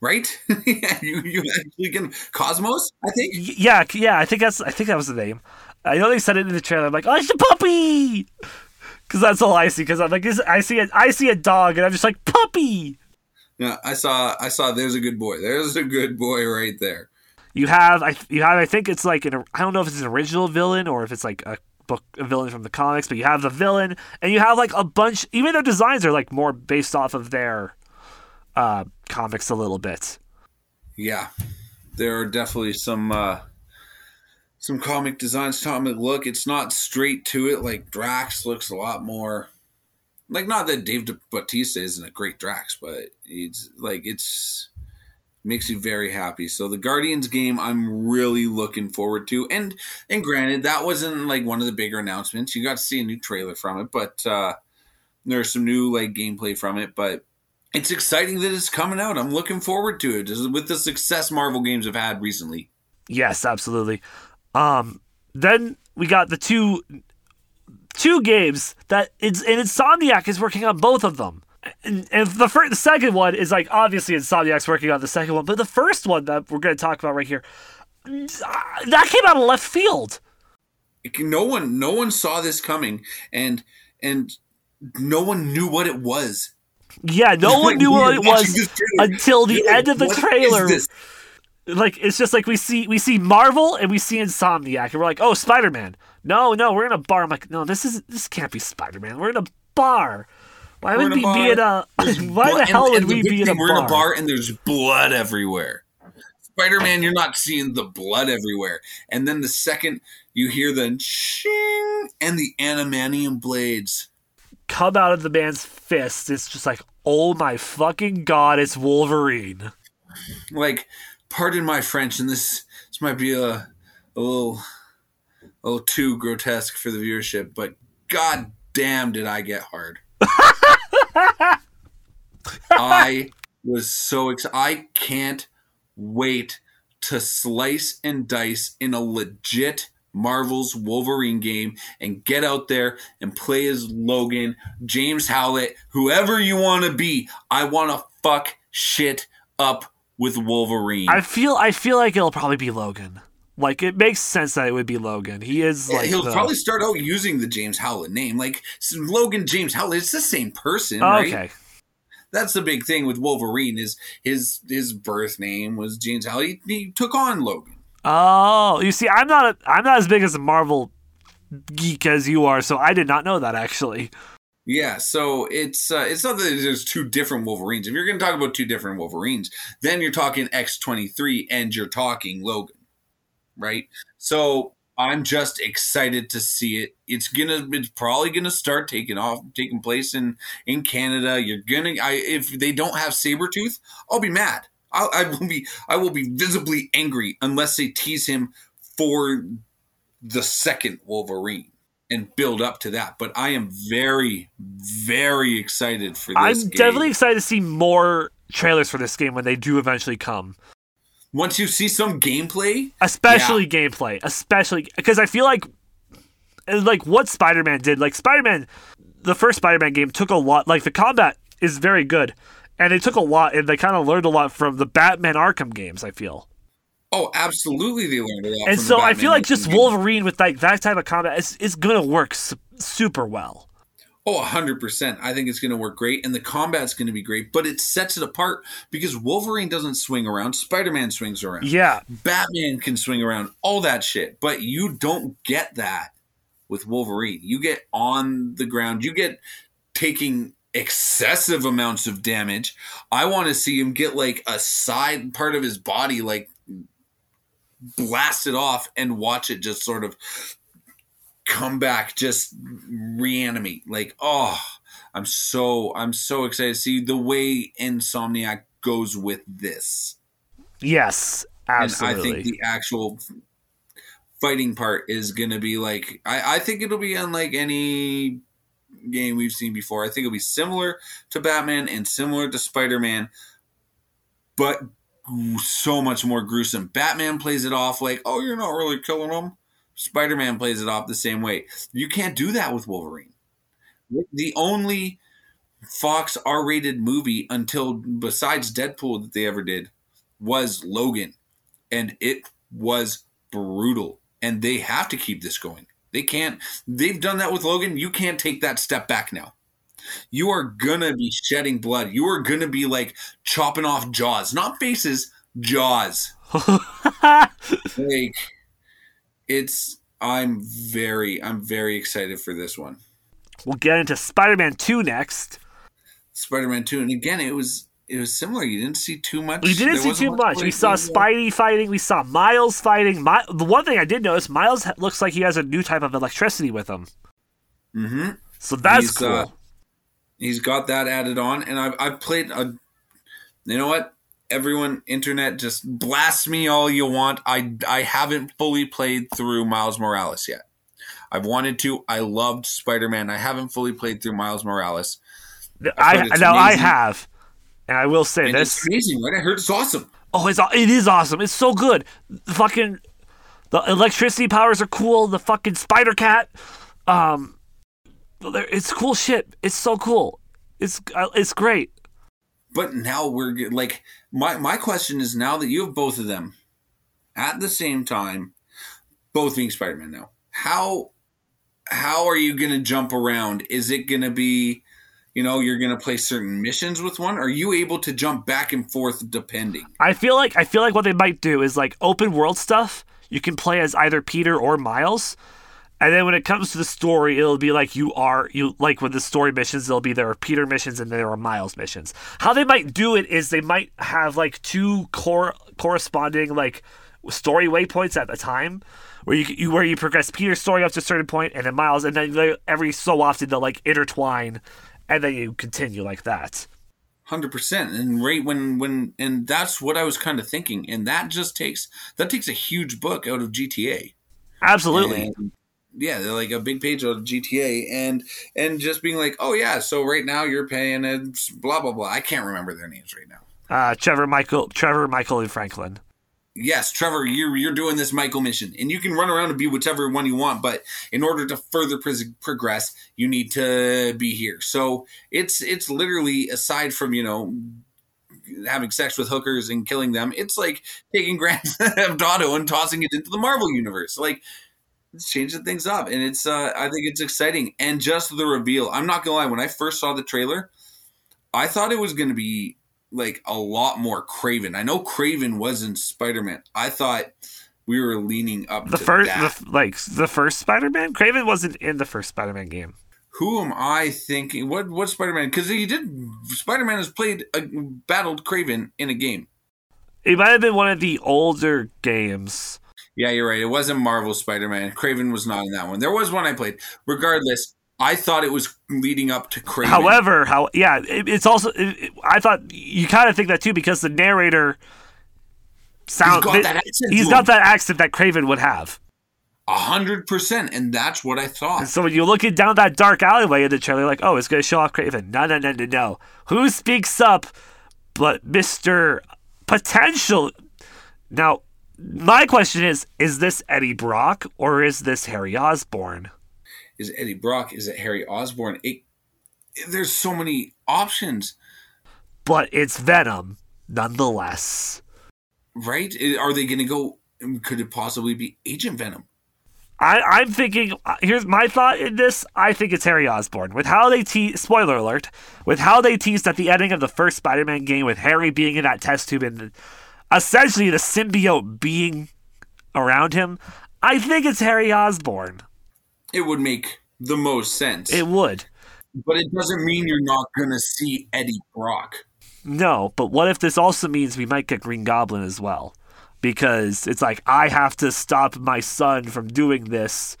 Right? Yeah, you actually can Cosmos. I think. Yeah. I think that was the name. I know they said it in the trailer. I'm like, oh, it's a puppy, because that's all I see. Because I'm like, I see a dog, and I'm just like puppy. Yeah, I saw. There's a good boy. There's a good boy right there. You have. I think it's like I don't know if it's an original villain or if it's like a villain from the comics. But you have the villain, and you have like a bunch. Even their designs are like more based off of their comics a little bit. Yeah, there are definitely some comic designs. Comic look. It's not straight to it. Like Drax looks a lot more. Like, not that Dave Bautista isn't a great Drax, but it's makes you very happy. So the Guardians game, I'm really looking forward to. And granted, that wasn't like one of the bigger announcements. You got to see a new trailer from it, but there's some new like gameplay from it. But it's exciting that it's coming out. I'm looking forward to it with the success Marvel games have had recently. Yes, absolutely. Then we got the two games that Insomniac is working on both of them. And the second one is like, obviously Insomniac's working on the second one, but the first one that we're going to talk about right here, that came out of left field. No one saw this coming and no one knew what it was. Yeah, no one knew what it was until the end of the trailer. Like, it's just like we see Marvel and we see Insomniac and we're like, oh, Spider-Man. No, we're in a bar. I'm like, no, this can't be Spider-Man. We're in a bar. Why would we be in a? Why the hell would we be in a bar? We're in a bar and there's blood everywhere. Spider-Man, you're not seeing the blood everywhere. And then the second you hear the shing and the animanium blades come out of the man's fist, it's just like, oh my fucking god, it's Wolverine. Like, pardon my French, and this might be a little. Oh, too grotesque for the viewership, but god damn did I get hard. I was so excited. I can't wait to slice and dice in a legit Marvel's Wolverine game and get out there and play as Logan, James Howlett, whoever you want to be. I want to fuck shit up with Wolverine. I feel like it'll probably be Logan. Like, it makes sense that it would be Logan. He is like... He'll probably start out using the James Howlett name. Like, Logan James Howlett, it's the same person, right? Okay. That's the big thing with Wolverine is his birth name was James Howlett. He took on Logan. Oh, you see, I'm not as big as a Marvel geek as you are, so I did not know that, actually. Yeah, so it's not that there's two different Wolverines. If you're going to talk about two different Wolverines, then you're talking X-23 and you're talking Logan. Right, so I'm just excited to see it. It's probably gonna start taking place in Canada. If they don't have Sabretooth, I'll be mad. I will be visibly angry unless they tease him for the second Wolverine and build up to that. But I am very, very excited for this. I'm definitely excited to see more trailers for this game when they do eventually come. Once you see some gameplay? Especially because I feel like what Spider-Man did, like Spider-Man, the first Spider-Man game took a lot, like the combat is very good and they took a lot and they kind of learned a lot from the Batman Arkham games, I feel. Oh, absolutely they learned a lot from the Batman Arkham games. And so I feel like just Wolverine with like that type of combat is going to work super well. Oh, 100%. I think it's going to work great, and the combat's going to be great, but it sets it apart because Wolverine doesn't swing around. Spider-Man swings around. Yeah. Batman can swing around, all that shit, but you don't get that with Wolverine. You get on the ground. You get taking excessive amounts of damage. I want to see him get like a side part of his body like blasted off and watch it just sort of come back, just reanimate. Like, oh, I'm so excited to see the way Insomniac goes with this. Yes, absolutely. And I think the actual fighting part is going to be like, I think it'll be unlike any game we've seen before. I think it'll be similar to Batman and similar to Spider-Man, but so much more gruesome. Batman plays it off like, oh, you're not really killing him. Spider-Man plays it off the same way. You can't do that with Wolverine. The only Fox R-rated movie until besides Deadpool that they ever did was Logan, and it was brutal. And they have to keep this going. They can't. They've done that with Logan. You can't take that step back now. You are going to be shedding blood. You are going to be like chopping off jaws, not faces, jaws. Like, it's, I'm very excited for this one. We'll get into Spider-Man 2 next. Spider-Man 2. And again, it was similar. You didn't see too much. We didn't see too much. We saw Spidey fighting. We saw Miles fighting. The one thing I did notice, Miles looks like he has a new type of electricity with him. Mm-hmm. So that's cool. He's got that added on. And I've played a... You know what? Everyone, internet, just blast me all you want. I haven't fully played through Miles Morales yet. I've wanted to. I loved Spider-Man. I haven't fully played through Miles Morales. I have. And I will say this. It's amazing, right? I heard it's awesome. Oh, it is awesome. It's so good. The electricity powers are cool. The fucking Spider Cat. It's cool shit. It's so cool. It's great. But now we're like, my question is, now that you have both of them at the same time, both being Spider-Man now, how are you going to jump around? Is it going to be... You know, you're going to play certain missions with one. Are you able to jump back and forth depending? I feel like what they might do is like open world stuff. You can play as either Peter or Miles. And then when it comes to the story, it'll be like with the story missions, there'll be there are Peter missions and there are Miles missions. How they might do it is they might have like two corresponding like story waypoints at the time, where you progress Peter's story up to a certain point and then Miles, and then every so often they'll like intertwine. And then you continue like that. 100%. And right when that's what I was kind of thinking. And that takes a huge book out of GTA. Absolutely. And yeah, they're like a big page out of GTA and just being like, oh yeah, so right now you're paying a blah blah blah. I can't remember their names right now. Trevor, Michael, and Franklin. Yes, Trevor, you're doing this Michael mission, and you can run around and be whichever one you want. But in order to further progress, you need to be here. So it's literally, aside from, you know, having sex with hookers and killing them, it's like taking Grand Theft Auto and tossing it into the Marvel universe. Like, it's changing things up, and it's I think it's exciting. And just the reveal, I'm not gonna lie, when I first saw the trailer, I thought it was gonna be like a lot more Kraven. I know Kraven wasn't Spider-Man. I thought we were leaning up the to first, that. The first Spider-Man? Kraven wasn't in the first Spider-Man game. Who am I thinking? What Spider-Man? Because Spider-Man has battled Kraven in a game. It might have been one of the older games. Yeah, you're right. It wasn't Marvel Spider-Man. Kraven was not in that one. There was one I played. Regardless, I thought it was leading up to Kraven. However, I thought you kind of think that too, because the narrator sounds... He's got that accent that Kraven would have. 100%, and that's what I thought. And so when you're looking down that dark alleyway in the trailer, like, oh, it's going to show off Kraven. No. Who speaks up but Mr. Potential? Now, my question is this Eddie Brock or is this Harry Osborn? Is Eddie Brock? Is it Harry Osborn? There's so many options. But it's Venom, nonetheless. Right? Are they going to go... Could it possibly be Agent Venom? I'm thinking, here's my thought in this. I think it's Harry Osborn. With how they spoiler alert, with how they teased at the ending of the first Spider-Man game with Harry being in that test tube and essentially the symbiote being around him, I think it's Harry Osborn. It would make the most sense. It would. But it doesn't mean you're not going to see Eddie Brock. No, but what if this also means we might get Green Goblin as well? Because it's like, I have to stop my son from doing this,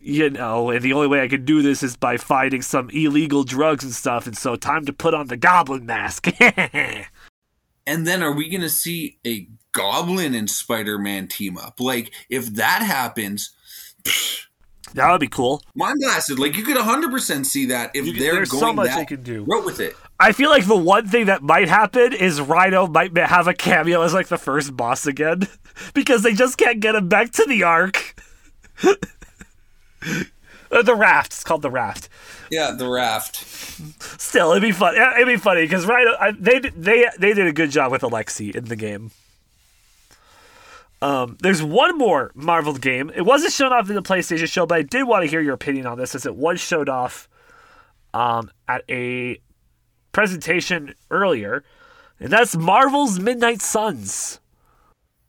you know, and the only way I can do this is by fighting some illegal drugs and stuff, and so time to put on the goblin mask. And then are we going to see a Goblin and Spider-Man team up? Like, if that happens... Pfft, that would be cool. Mind blasted. Like, you could 100% see that if they're going so much that they can do. Road with it. I feel like the one thing that might happen is Rhino might have a cameo as, like, the first boss again. Because they just can't get him back to the Ark. The Raft. It's called the Raft. Yeah, the Raft. Still, it'd be fun. It'd be funny, because Rhino... They did a good job with Alexi in the game. There's one more Marvel game. It wasn't shown off in the PlayStation show, but I did want to hear your opinion on this, since it was showed off at a presentation earlier, and that's Marvel's Midnight Suns.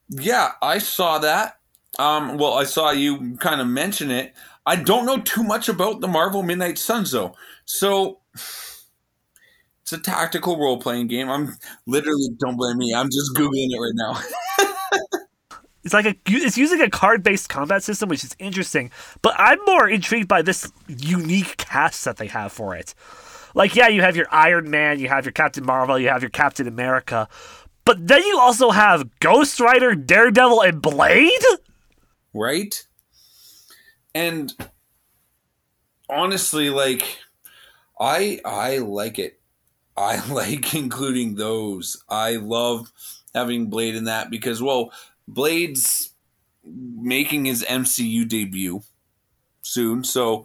Yeah, I saw that. Well, I saw you kind of mention it. I don't know too much about the Marvel Midnight Suns, though. So... it's a tactical role-playing game. I'm literally... don't blame me. I'm just Googling it right now. It's like it's using a card-based combat system, which is interesting. But I'm more intrigued by this unique cast that they have for it. Like, yeah, you have your Iron Man, you have your Captain Marvel, you have your Captain America, but then you also have Ghost Rider, Daredevil, and Blade? Right? And honestly, like, I like it. I like including those. I love having Blade in that because, well... Blade's making his MCU debut soon, so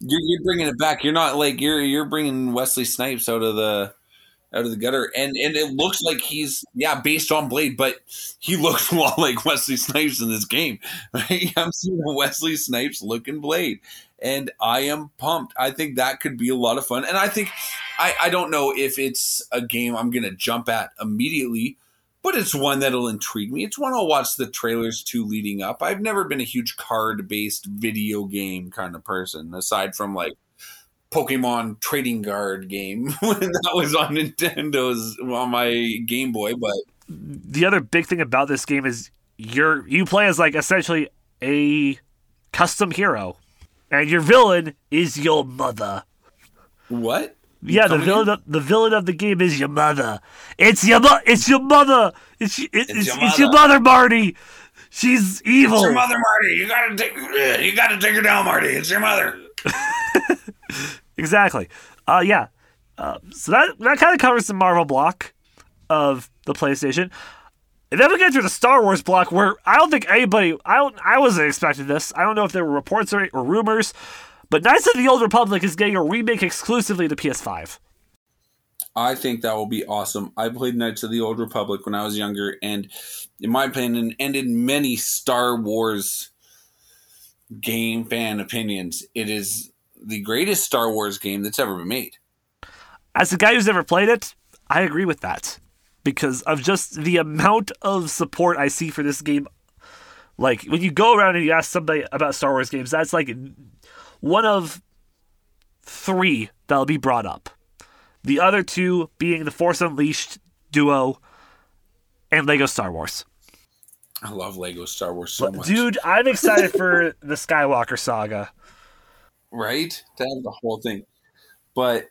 you're bringing it back. You're not like you're bringing Wesley Snipes out of the gutter, and it looks like he's based on Blade, but he looks a lot like Wesley Snipes in this game. Right? I'm seeing a Wesley Snipes looking Blade, and I am pumped. I think that could be a lot of fun, and I think I don't know if it's a game I'm gonna jump at immediately. But it's one that'll intrigue me. It's one I'll watch the trailers to leading up. I've never been a huge card-based video game kind of person, aside from, like, Pokemon trading card game when that was on Nintendo's, on my Game Boy. But the other big thing about this game is you play as, like, essentially a custom hero, and your villain is your mother. What? Yeah, the villain of the game is your mother. It's your mother, Marty. She's evil. It's your mother, Marty. You gotta take her down, Marty. It's your mother. Exactly. So that kind of covers the Marvel block of the PlayStation. And then we get to the Star Wars block, where I don't think anybody. I wasn't expecting this. I don't know if there were reports or rumors. But Knights of the Old Republic is getting a remake exclusively to PS5. I think that will be awesome. I played Knights of the Old Republic when I was younger, and in my opinion, and in many Star Wars game fan opinions, it is the greatest Star Wars game that's ever been made. As a guy who's never played it, I agree with that. Because of just the amount of support I see for this game. Like, when you go around and you ask somebody about Star Wars games, that's like... one of three that'll be brought up. The other two being the Force Unleashed duo and Lego Star Wars. I love Lego Star Wars so much. Dude, I'm excited for the Skywalker saga. Right? To have the whole thing. But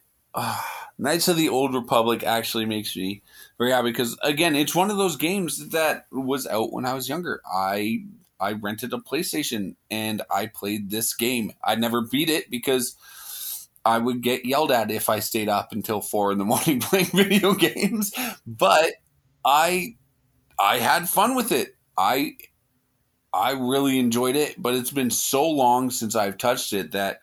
Knights of the Old Republic actually makes me very happy because, again, it's one of those games that was out when I was younger. I rented a PlayStation and I played this game. I never beat it because I would get yelled at if I stayed up until 4 a.m. playing video games. But I had fun with it. I really enjoyed it, but it's been so long since I've touched it that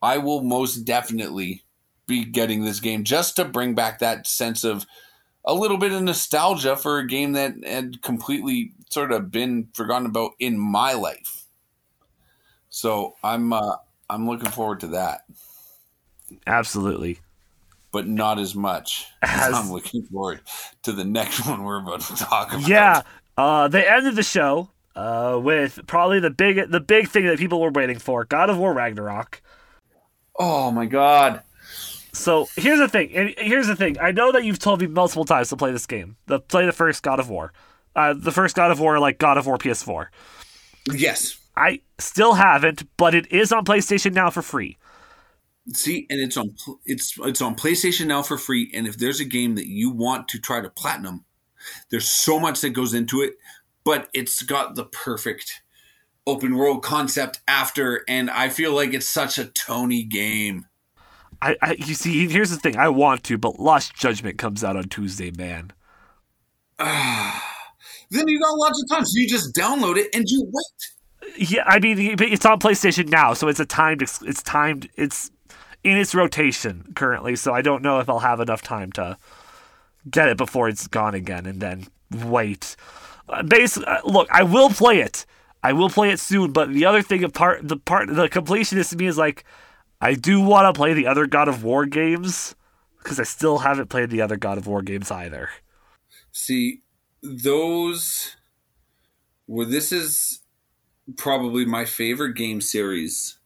I will most definitely be getting this game just to bring back that sense of a little bit of nostalgia for a game that had completely sort of been forgotten about in my life. So I'm looking forward to that. Absolutely. But not as much as I'm looking forward to the next one we're about to talk about. Yeah. They ended the show with probably the big thing that people were waiting for, God of War Ragnarok. Oh my God. So here's the thing. I know that you've told me multiple times to play this game. Play the first God of War. The first God of War, like God of War PS4. Yes. I still haven't, but it is on PlayStation now for free. See, and it's on PlayStation now for free, and if there's a game that you want to try to platinum, there's so much that goes into it, but it's got the perfect open world concept after, and I feel like it's such a Tony game. You see, here's the thing. I want to, but Lost Judgment comes out on Tuesday, man. Then you got lots of time, so you just download it and you wait. Yeah, I mean, it's on PlayStation now, so it's timed. In its rotation currently, so I don't know if I'll have enough time to get it before it's gone again and then wait. Look, I will play it. I will play it soon, but the other thing, the completionist to me is like, I do want to play the other God of War games because I still haven't played the other God of War games either. See, this is probably my favorite game series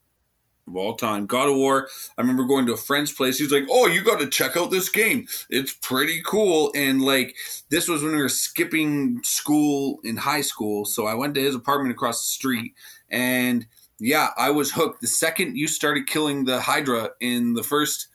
of all time. God of War, I remember going to a friend's place. He was like, oh, you got to check out this game. It's pretty cool. And like, this was when we were skipping school in high school. So I went to his apartment across the street and yeah, I was hooked. The second you started killing the Hydra in the first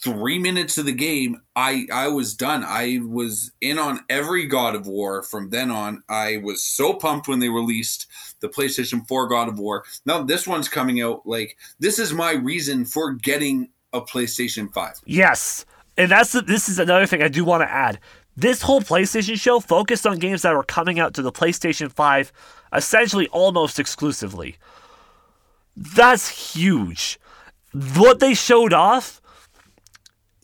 3 minutes of the game, I was done. I was in on every God of War from then on. I was so pumped when they released the PlayStation 4 God of War. Now this one's coming out. Like, this is my reason for getting a PlayStation 5. Yes. And this is another thing I do want to add. This whole PlayStation show focused on games that were coming out to the PlayStation 5 essentially almost exclusively. That's huge. What they showed off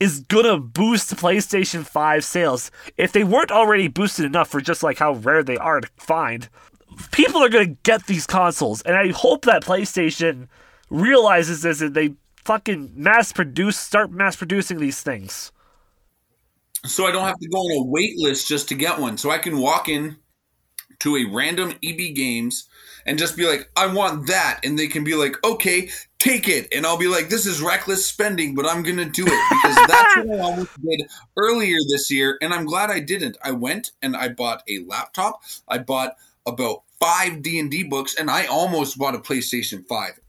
is going to boost PlayStation 5 sales. If they weren't already boosted enough for just like how rare they are to find, people are going to get these consoles, and I hope that PlayStation realizes this and they fucking start mass producing these things. So I don't have to go on a wait list just to get one. So I can walk in to a random EB Games and just be like, I want that. And they can be like, okay, take it. And I'll be like, this is reckless spending, but I'm going to do it because that's what I almost did earlier this year. And I'm glad I didn't. I went and I bought a laptop. I bought about 5 D&D books, and I almost bought a PlayStation 5.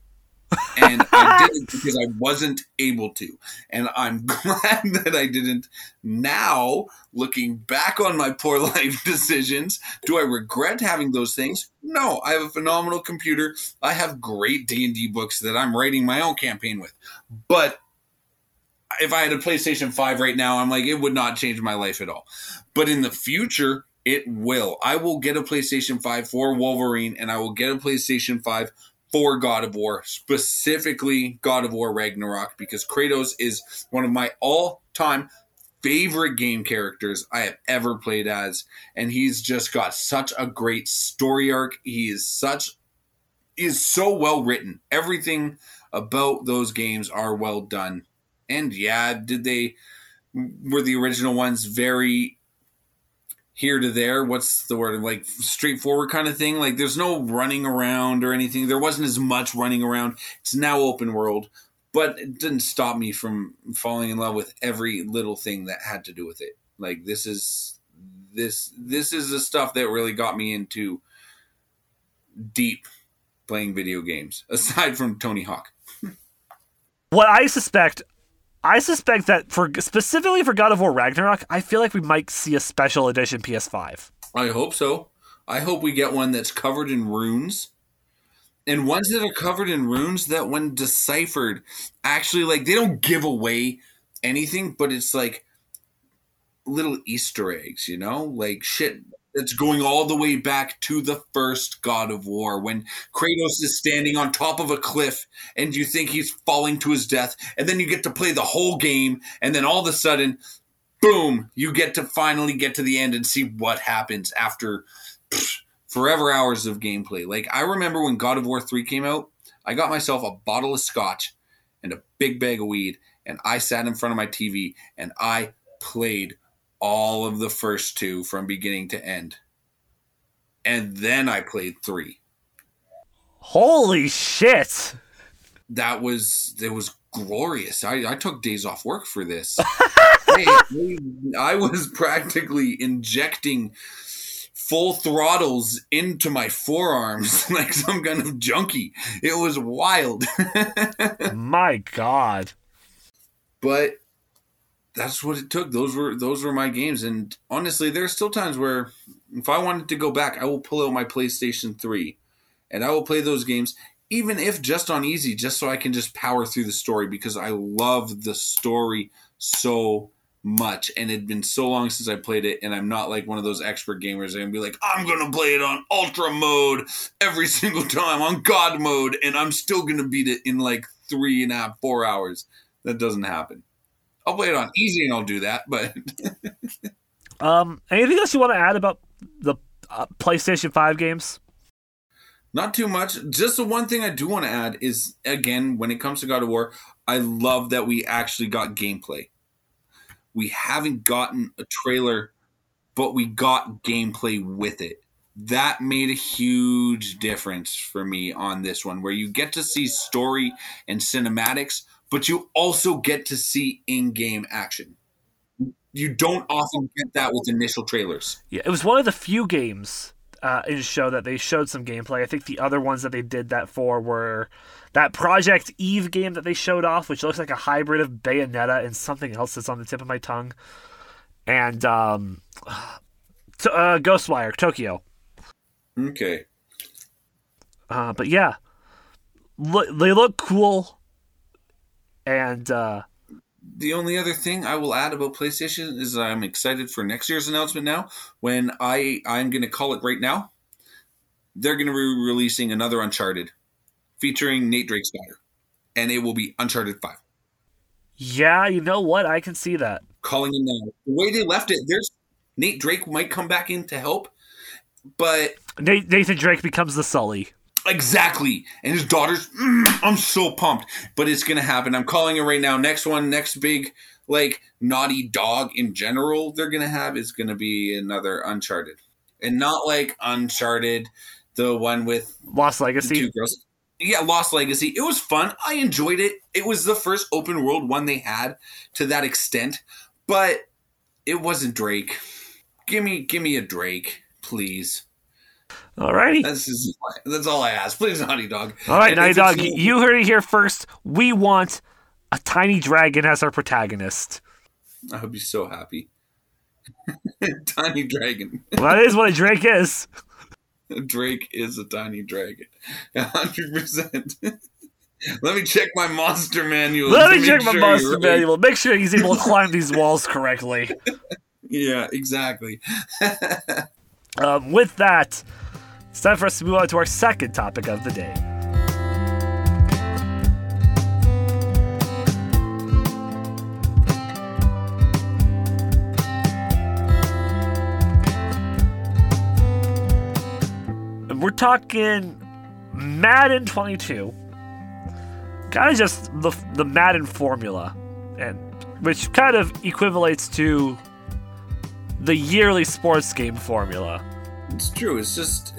And I didn't because I wasn't able to. And I'm glad that I didn't. Now, looking back on my poor life decisions, do I regret having those things? No, I have a phenomenal computer. I have great D&D books that I'm writing my own campaign with. But if I had a PlayStation 5 right now, I'm like, it would not change my life at all. But in the future, it will. I will get a PlayStation 5 for Wolverine, and I will get a PlayStation 5 for God of War, specifically God of War Ragnarok, because Kratos is one of my all-time favorite game characters I have ever played as, and he's just got such a great story arc. He is so well written. Everything about those games are well done. And yeah, were the original ones very here to there, what's the word, like straightforward kind of thing? Like, there's no running around or anything. There wasn't as much running around. It's now open world, but it didn't stop me from falling in love with every little thing that had to do with it. Like, this is the stuff that really got me into deep playing video games, aside from Tony Hawk. What I suspect that specifically for God of War Ragnarok, I feel like we might see a special edition PS5. I hope so. I hope we get one that's covered in runes. And ones that are covered in runes that when deciphered, actually, like, they don't give away anything, but it's like little Easter eggs, you know? Like shit that's going all the way back to the first God of War when Kratos is standing on top of a cliff and you think he's falling to his death, and then you get to play the whole game, and then all of a sudden, boom, you get to finally get to the end and see what happens after forever hours of gameplay. Like, I remember when God of War 3 came out, I got myself a bottle of scotch and a big bag of weed, and I sat in front of my TV, and I played all of the first two from beginning to end. And then I played 3. Holy shit! It was glorious. I took days off work for this. I was practically injecting full throttles into my forearms like some kind of junkie. It was wild. My God. But that's what it took. Those were my games. And honestly, there's still times where if I wanted to go back, I will pull out my PlayStation 3 and I will play those games, even if just on easy, just so I can just power through the story, because I love the story so much. And it'd been so long since I played it, and I'm not like one of those expert gamers that can be like, I'm going to play it on ultra mode every single time, on God mode, and I'm still going to beat it in like 3.5-4 hours. That doesn't happen. I'll play it on easy and I'll do that, but... anything else you want to add about the PlayStation 5 games? Not too much. Just the one thing I do want to add is, again, when it comes to God of War, I love that we actually got gameplay. We haven't gotten a trailer, but we got gameplay with it. That made a huge difference for me on this one, where you get to see story and cinematics, but you also get to see in-game action. You don't often get that with initial trailers. Yeah, it was one of the few games in the show that they showed some gameplay. I think the other ones that they did that for were that Project Eve game that they showed off, which looks like a hybrid of Bayonetta and something else that's on the tip of my tongue. And Ghostwire, Tokyo. Okay. But yeah, they look cool. And... the only other thing I will add about PlayStation is I'm excited for next year's announcement now. When I'm going to call it right now, they're going to be releasing another Uncharted featuring Nate Drake's daughter. And it will be Uncharted 5. Yeah, you know what? I can see that. Calling it now. The way they left it, there's Nate Drake might come back in to help, but... Nathan Drake becomes the Sully. Exactly. And his daughter's, I'm so pumped, but it's going to happen. I'm calling it right now. Next one, next big, like, naughty dog in general they're going to have is going to be another Uncharted. And not like Uncharted, the one with... Lost Legacy. Two girls. Yeah, Lost Legacy. It was fun. I enjoyed it. It was the first open world one they had to that extent, but it wasn't Drake. Give me a Drake, please. Alrighty. That's all I ask. Please, Naughty Dog. Alright, Naughty Dog, you heard it here first. We want a tiny dragon as our protagonist. I would be so happy. Tiny dragon. Well, that is what a Drake is. Drake is a tiny dragon. 100%. Let me check my monster manual. Let me check my monster manual. Make sure he's able to climb these walls correctly. Yeah, exactly. With that, it's time for us to move on to our second topic of the day. And we're talking Madden 22. Kind of just the Madden formula, and which kind of equivalates to the yearly sports game formula. It's true. It's just...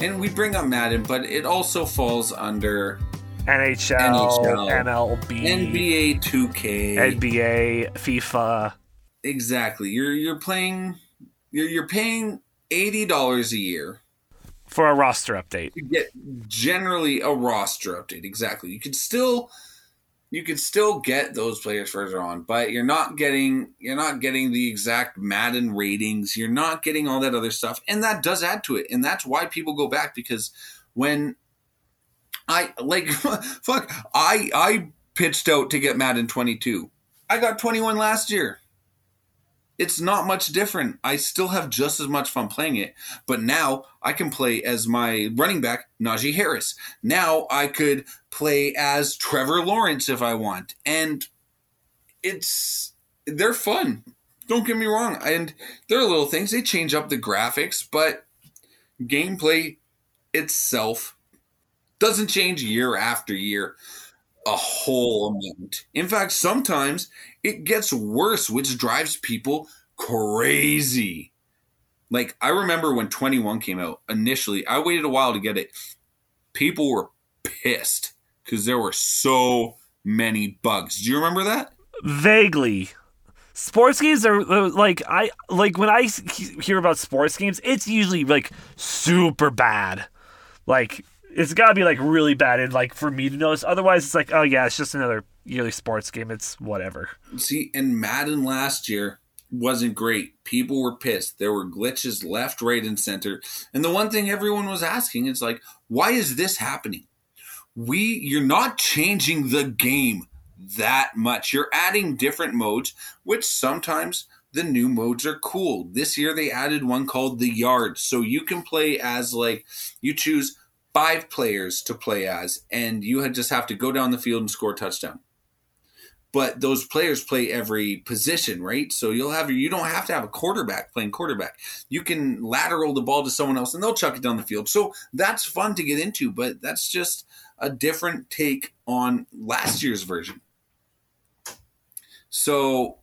and we bring up Madden, but it also falls under... NHL, MLB... NBA 2K... NBA, FIFA... Exactly. You're playing... You're paying $80 a year... for a roster update. You get generally a roster update. Exactly. You can still get those players further on, but you're not getting the exact Madden ratings. You're not getting all that other stuff, and that does add to it. And that's why people go back, because when I I pitched out to get Madden 22. I got 21 last year. It's not much different. I still have just as much fun playing it, but now I can play as my running back, Najee Harris. Now I could play as Trevor Lawrence if I want, and they're fun. Don't get me wrong. And there are little things. They change up the graphics, but gameplay itself doesn't change year after year a whole amount. In fact, sometimes it gets worse, which drives people crazy. Like, I remember when 21 came out initially, I waited a while to get it. People were pissed because there were so many bugs. Do you remember that? Vaguely. Sports games are like, when I hear about sports games, it's usually like super bad. Like, it's gotta be like really bad and like for me to notice. Otherwise it's like, oh yeah, it's just another yearly sports game. It's whatever. See, and Madden last year wasn't great. People were pissed. There were glitches left, right, and center. And the one thing everyone was asking is like, why is this happening? You're not changing the game that much. You're adding different modes, which sometimes the new modes are cool. This year they added one called the Yard, so you can play as like, you choose 5 players to play as, and you just have to go down the field and score a touchdown. But those players play every position, right? So you don't have to have a quarterback playing quarterback. You can lateral the ball to someone else and they'll chuck it down the field. So that's fun to get into, but that's just a different take on last year's version. So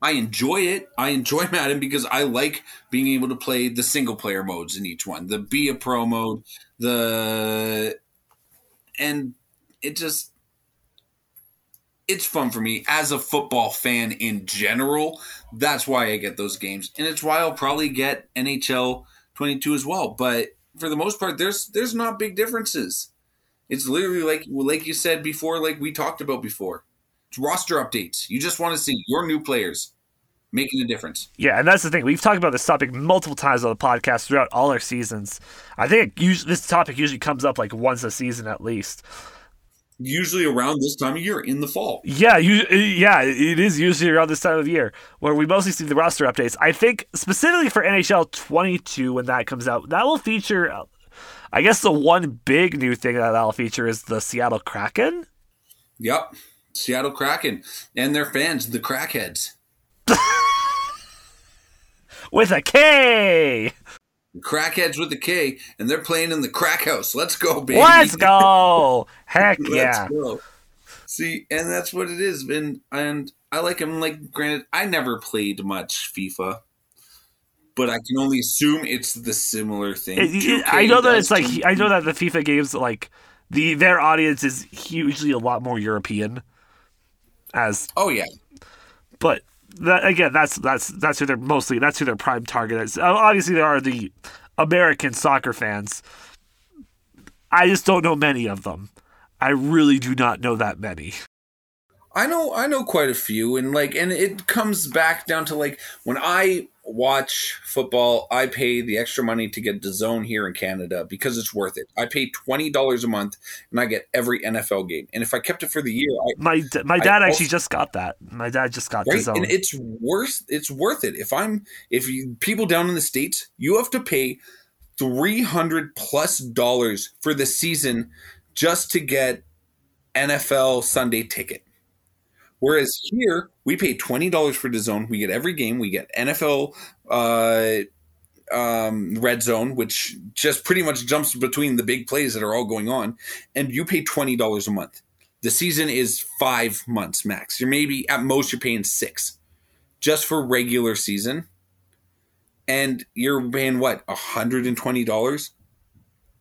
I enjoy it. I enjoy Madden because I like being able to play the single player modes in each one. The Be a Pro mode, and it just, it's fun for me as a football fan in general. That's why I get those games. And it's why I'll probably get NHL 22 as well. But for the most part, there's not big differences. It's literally like you said before, like we talked about before. It's roster updates. You just want to see your new players making a difference. Yeah, and that's the thing. We've talked about this topic multiple times on the podcast throughout all our seasons. I think this topic usually comes up like once a season at least. Usually around this time of year, in the fall. Yeah, it is usually around this time of year where we mostly see the roster updates. I think specifically for NHL 22, when that comes out, that will feature, I guess the one big new thing that'll feature is the Seattle Kraken? Yep, Seattle Kraken. And their fans, the Crackheads. With a K! Crackheads with a K, and they're playing in the crack house. Let's go, baby. Let's go. Heck yeah. Let's go. See, and that's what it is. And I like them. Like, granted, I never played much FIFA, but I can only assume it's the similar thing. I know that it's like, I know that the FIFA games, like, their audience is hugely a lot more European. Oh yeah. But that's who they're mostly. That's who their prime target is. Obviously, there are the American soccer fans. I just don't know many of them. I really do not know that many. I know quite a few, and it comes back down to like when I watch football, I pay the extra money to get DAZN here in Canada because it's worth it. I pay $20 a month and I get every NFL game. And if I kept it for the year, my dad actually just got that. My dad just got DAZN, and it's worth it. If people down in the States, you have to pay $300+ for the season just to get NFL Sunday ticket. Whereas here, we pay $20 for DAZN. We get every game. We get NFL Red Zone, which just pretty much jumps between the big plays that are all going on. And you pay $20 a month. The season is 5 months max. At most, you're paying 6 just for regular season. And you're paying, what, $120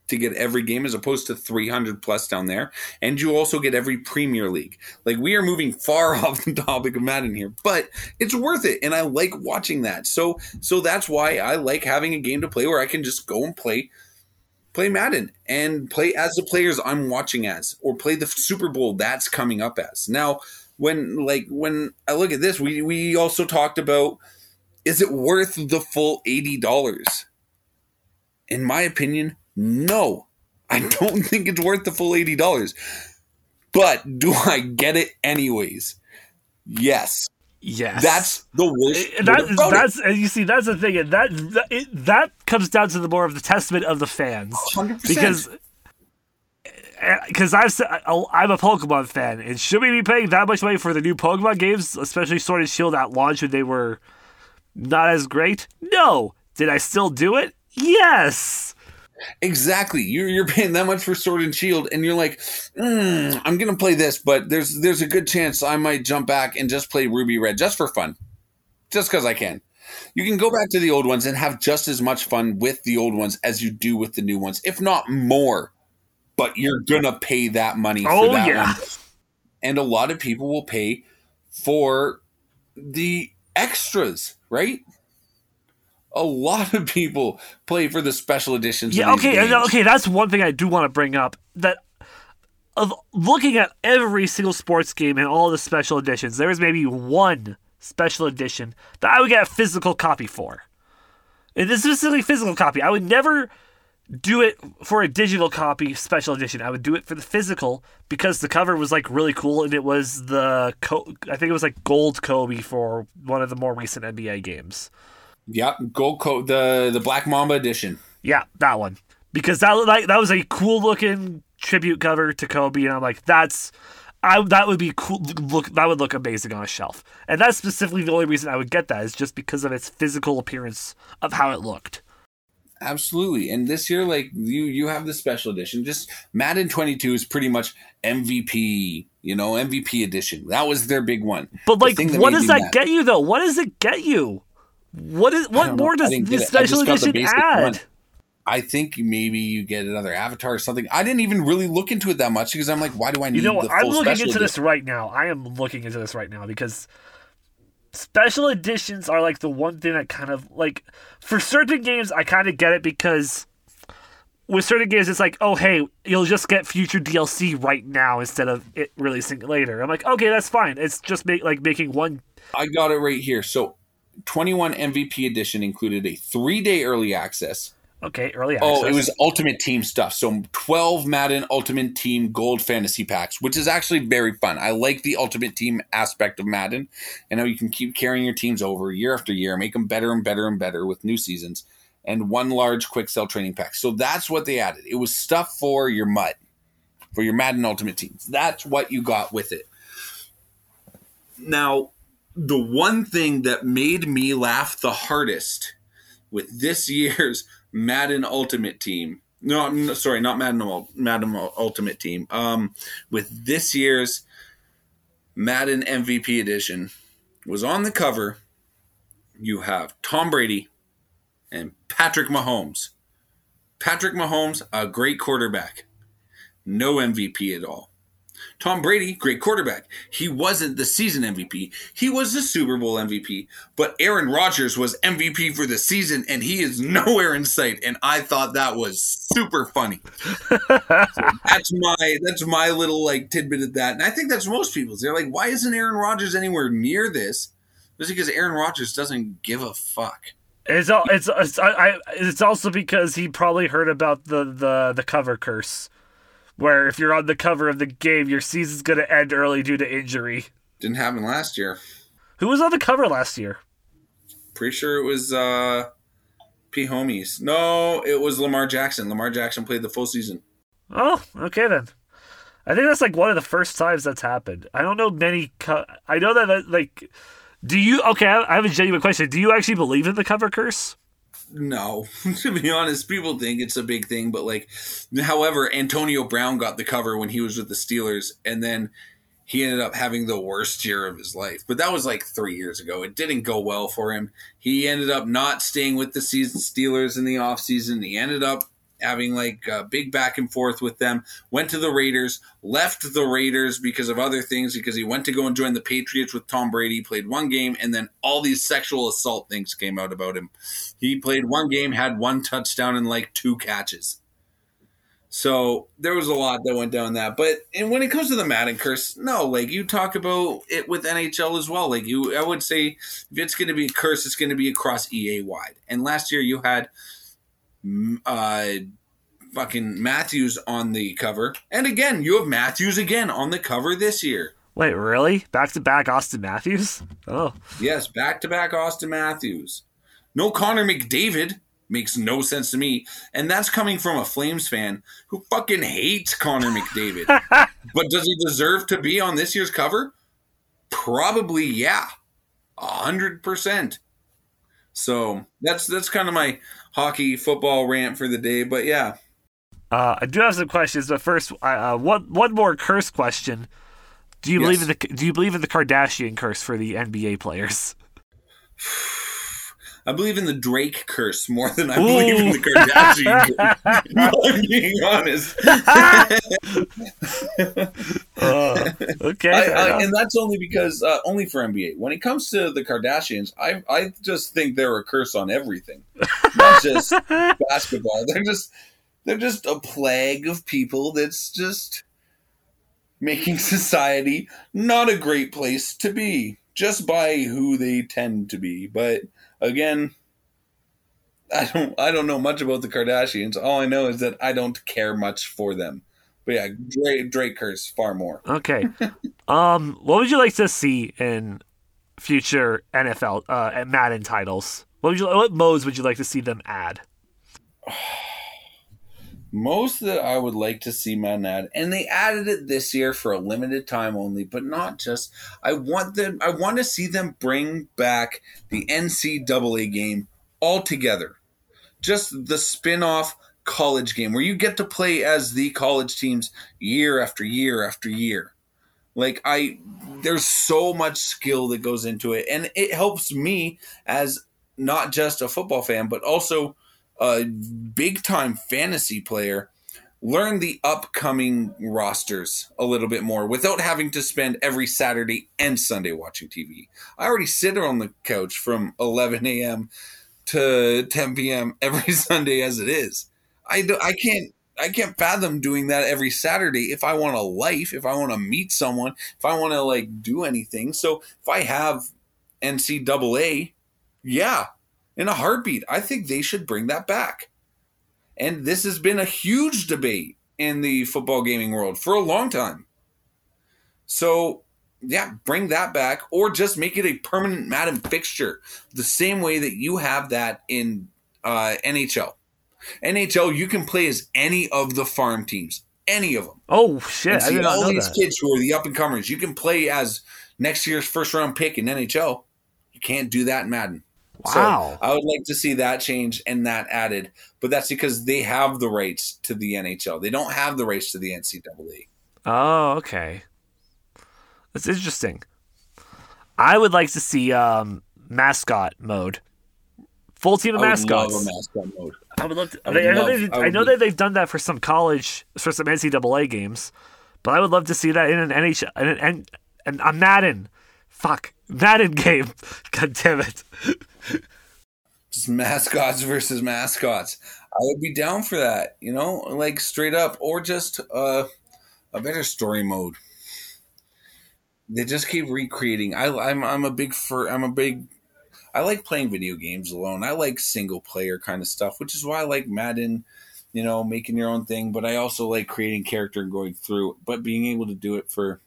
to get every game as opposed to $300+ down there. And you also get every Premier League. Like, we are moving far off the topic of Madden here, but it's worth it. And I like watching that. So that's why I like having a game to play where I can just go and play Madden and play as the players I'm watching as, or play the Super Bowl that's coming up as. Now, when I look at this, we also talked about, is it worth the full $80? In my opinion, no, I don't think it's worth the full $80. But do I get it anyways? Yes. Yes. That's the worst. And you see, that's the thing. And that comes down to the more of the testament of the fans. 100%. Because I'm a Pokemon fan, and should we be paying that much money for the new Pokemon games, especially Sword and Shield at launch when they were not as great? No. Did I still do it? Yes! Exactly. You're paying that much for Sword and Shield, and you're like, I'm going to play this, but there's a good chance I might jump back and just play Ruby Red just for fun. Just because I can. You can go back to the old ones and have just as much fun with the old ones as you do with the new ones, if not more. But you're going to pay that money for one. And a lot of people will pay for the extras, right? A lot of people play for the special editions. Yeah, okay, that's one thing I do want to bring up. That of looking at every single sports game and all the special editions, there is maybe one special edition that I would get a physical copy for. And this is a physical copy. I would never do it for a digital copy special edition. I would do it for the physical because the cover was like really cool, and it was I think it was gold Kobe for one of the more recent NBA games. Yeah, gold Kobe, the Black Mamba edition. Yeah, that one, because that was a cool looking tribute cover to Kobe, and I'm like, that would be cool. That would look amazing on a shelf, and that's specifically the only reason I would get that is just because of its physical appearance of how it looked. Absolutely. And this year, like you have the special edition. Just Madden 22 is pretty much MVP, MVP edition. That was their big one. But like, what does that get you though? What does it get you? What more does this special edition add? One. I think maybe you get another avatar or something. I didn't even really look into it that much because I'm like, why do I need the full special edition? I am looking into this right now because special editions are like the one thing that kind of like for certain games I kind of get it because with certain games it's like, oh hey, you'll just get future DLC right now instead of it releasing later. I'm like, okay, that's fine. It's just making one. I got it right here. So 21 MVP edition included a 3-day early access. Okay, early access. Oh, it was Ultimate Team stuff. So 12 Madden Ultimate Team Gold Fantasy Packs, which is actually very fun. I like the Ultimate Team aspect of Madden. And how you can keep carrying your teams over year after year, make them better and better and better with new seasons. And one large quick sell training pack. So that's what they added. It was stuff for your MUT, for your Madden Ultimate Teams. That's what you got with it. Now, the one thing that made me laugh the hardest with this year's Madden Ultimate Team. No, sorry, not Madden Ultimate Team. With this year's Madden MVP edition was on the cover. You have Tom Brady and Patrick Mahomes. Patrick Mahomes, a great quarterback. No MVP at all. Tom Brady, great quarterback. He wasn't the season MVP. He was the Super Bowl MVP. But Aaron Rodgers was MVP for the season, and he is nowhere in sight. And I thought that was super funny. So that's my little like tidbit of that. And I think that's most people's. They're like, why isn't Aaron Rodgers anywhere near this? It's because Aaron Rodgers doesn't give a fuck. It's also because he probably heard about the cover curse. Where if you're on the cover of the game, your season's going to end early due to injury. Didn't happen last year. Who was on the cover last year? Pretty sure it was P. Homies. No, it was Lamar Jackson. Lamar Jackson played the full season. Oh, okay then. I think that's like one of the first times that's happened. I don't know many... I know that like... Do you... Okay, I have a genuine question. Do you actually believe in the cover curse? No, to be honest, people think it's a big thing, but like, however, Antonio Brown got the cover when he was with the Steelers, and then he ended up having the worst year of his life. But that was like 3 years ago. It didn't go well for him. He ended up not staying with the Steelers in the offseason. He ended up having like a big back and forth with them, went to the Raiders, left the Raiders because of other things, because he went to go and join the Patriots with Tom Brady, played one game, and then all these sexual assault things came out about him. He played one game, had one touchdown and like 2 catches. So there was a lot that went down that. And when it comes to the Madden curse, no, like you talk about it with NHL as well. Like I would say if it's going to be a curse, it's going to be across EA wide. And last year you had fucking Matthews on the cover. And again, you have Matthews again on the cover this year. Wait, really? Back-to-back Austin Matthews? Oh. Yes, back-to-back Austin Matthews. No Connor McDavid. Makes no sense to me. And that's coming from a Flames fan who fucking hates Connor McDavid. But does he deserve to be on this year's cover? Probably, yeah. 100%. So that's kind of my hockey football rant for the day. But yeah, I do have some questions. But first, one more curse question. Do you believe in the Kardashian curse for the NBA players? I believe in the Drake curse more than I believe in the Kardashian curse. I'm being honest. Okay. And that's only because, only for NBA. When it comes to the Kardashians, I just think they're a curse on everything. Not just basketball. They're just a plague of people that's just making society not a great place to be, just by who they tend to be. But again, I don't know much about the Kardashians. All I know is that I don't care much for them. But yeah, Drake curse far more. Okay. What would you like to see in future NFL and Madden titles? What modes would you like to see them add? Most that I would like to see Madden add, and they added it this year for a limited time only, but not just. I want to see them bring back the NCAA game altogether. Just the spin-off college game where you get to play as the college teams year after year after year. Like there's so much skill that goes into it, and it helps me as not just a football fan, but also a big-time fantasy player, learn the upcoming rosters a little bit more without having to spend every Saturday and Sunday watching TV. I already sit on the couch from 11 a.m. to 10 p.m. every Sunday as it is. I can't fathom doing that every Saturday if I want a life, if I want to meet someone, if I want to, like, do anything. So if I have NCAA, yeah, in a heartbeat, I think they should bring that back. And this has been a huge debate in the football gaming world for a long time. So, yeah, bring that back, or just make it a permanent Madden fixture, the same way that you have that in NHL. NHL, you can play as any of the farm teams, any of them. Oh, shit. I did not know that. All these kids who are the up-and-comers, you can play as next year's first-round pick in NHL. You can't do that in Madden. Wow. So I would like to see that change and that added, but that's because they have the rights to the NHL. They don't have the rights to the NCAA. Oh, okay. That's interesting. I would like to see mascot mode. Full team of mascots. I would love a mascot mode. I would love to. I know that they've done that for some college, for some NCAA games, but I would love to see that in an NHL and a Madden. Fuck. Madden game. God damn it. Just mascots versus mascots. I would be down for that, you know, like straight up, or just a better story mode. They just keep recreating. I like playing video games alone. I like single player kind of stuff, which is why I like Madden, you know, making your own thing. But I also like creating character and going through, but being able to do it for,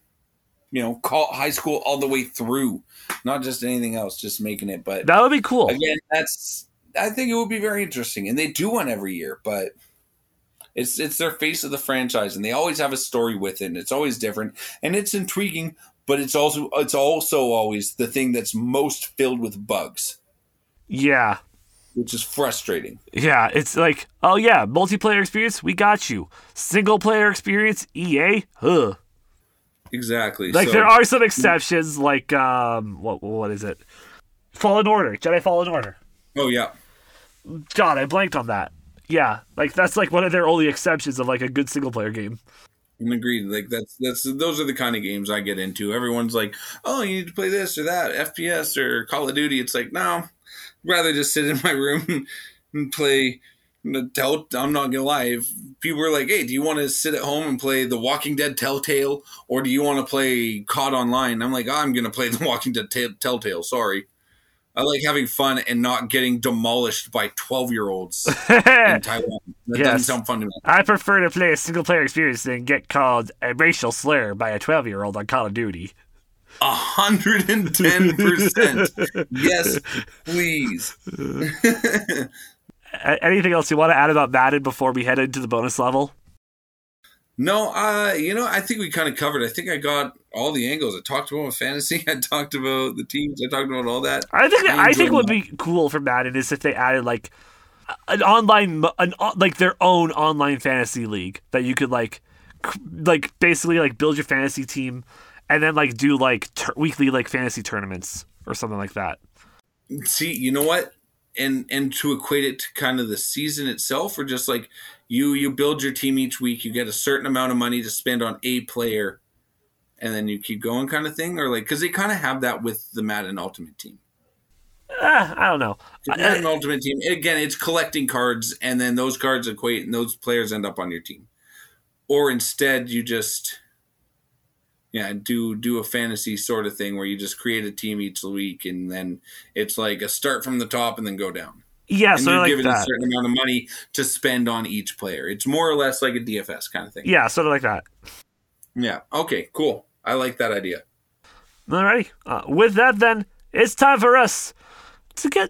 you know, call high school all the way through, not just anything else, just making it. But that would be cool. Again, I think it would be very interesting, and they do one every year, but it's their face of the franchise, and they always have a story with it, and it's always different, and it's intriguing, but it's also always the thing that's most filled with bugs. Yeah, which is frustrating. Yeah, it's like, oh yeah, multiplayer experience, we got you. Single player experience, EA, huh. Exactly. Like, so there are some exceptions, like what is it? Fallen Order, Jedi Fallen Order. Oh yeah. God, I blanked on that. Yeah, like that's like one of their only exceptions of like a good single player game. And agreed. Like those are the kind of games I get into. Everyone's like, oh, you need to play this or that, FPS or Call of Duty. It's like, no, I'd rather just sit in my room and play. I'm not gonna lie, if people were like, hey, do you want to sit at home and play The Walking Dead Telltale, or do you want to play COD Online? I'm like, I'm gonna play The Walking Dead Telltale, sorry. I like having fun and not getting demolished by 12-year-olds in Taiwan. That doesn't sound fun to me. I prefer to play a single-player experience than get called a racial slur by a 12-year-old on Call of Duty. 110%. Yes, please. Anything else you want to add about Madden before we head into the bonus level? No, you know, I think we kind of covered. I think I got all the angles. I talked about fantasy. I talked about the teams. I talked about all that. I think what would be cool from Madden is if they added like an online, like their own online fantasy league that you could like basically like build your fantasy team and then like do like weekly like fantasy tournaments or something like that. See, you know what? And to equate it to kind of the season itself, or just like you build your team each week, you get a certain amount of money to spend on a player, and then you keep going kind of thing? Or like, because they kind of have that with the Madden Ultimate Team. I don't know. The Madden Ultimate Team, again, it's collecting cards, and then those cards equate, and those players end up on your team. Or instead, you just do a fantasy sort of thing where you just create a team each week, and then it's like a start from the top and then go down. Yeah, and so you like give that. It a certain amount of money to spend on each player. It's more or less like a DFS kind of thing. Yeah, sort of like that. Yeah. Okay. Cool. I like that idea. Alrighty. With that, then it's time for us to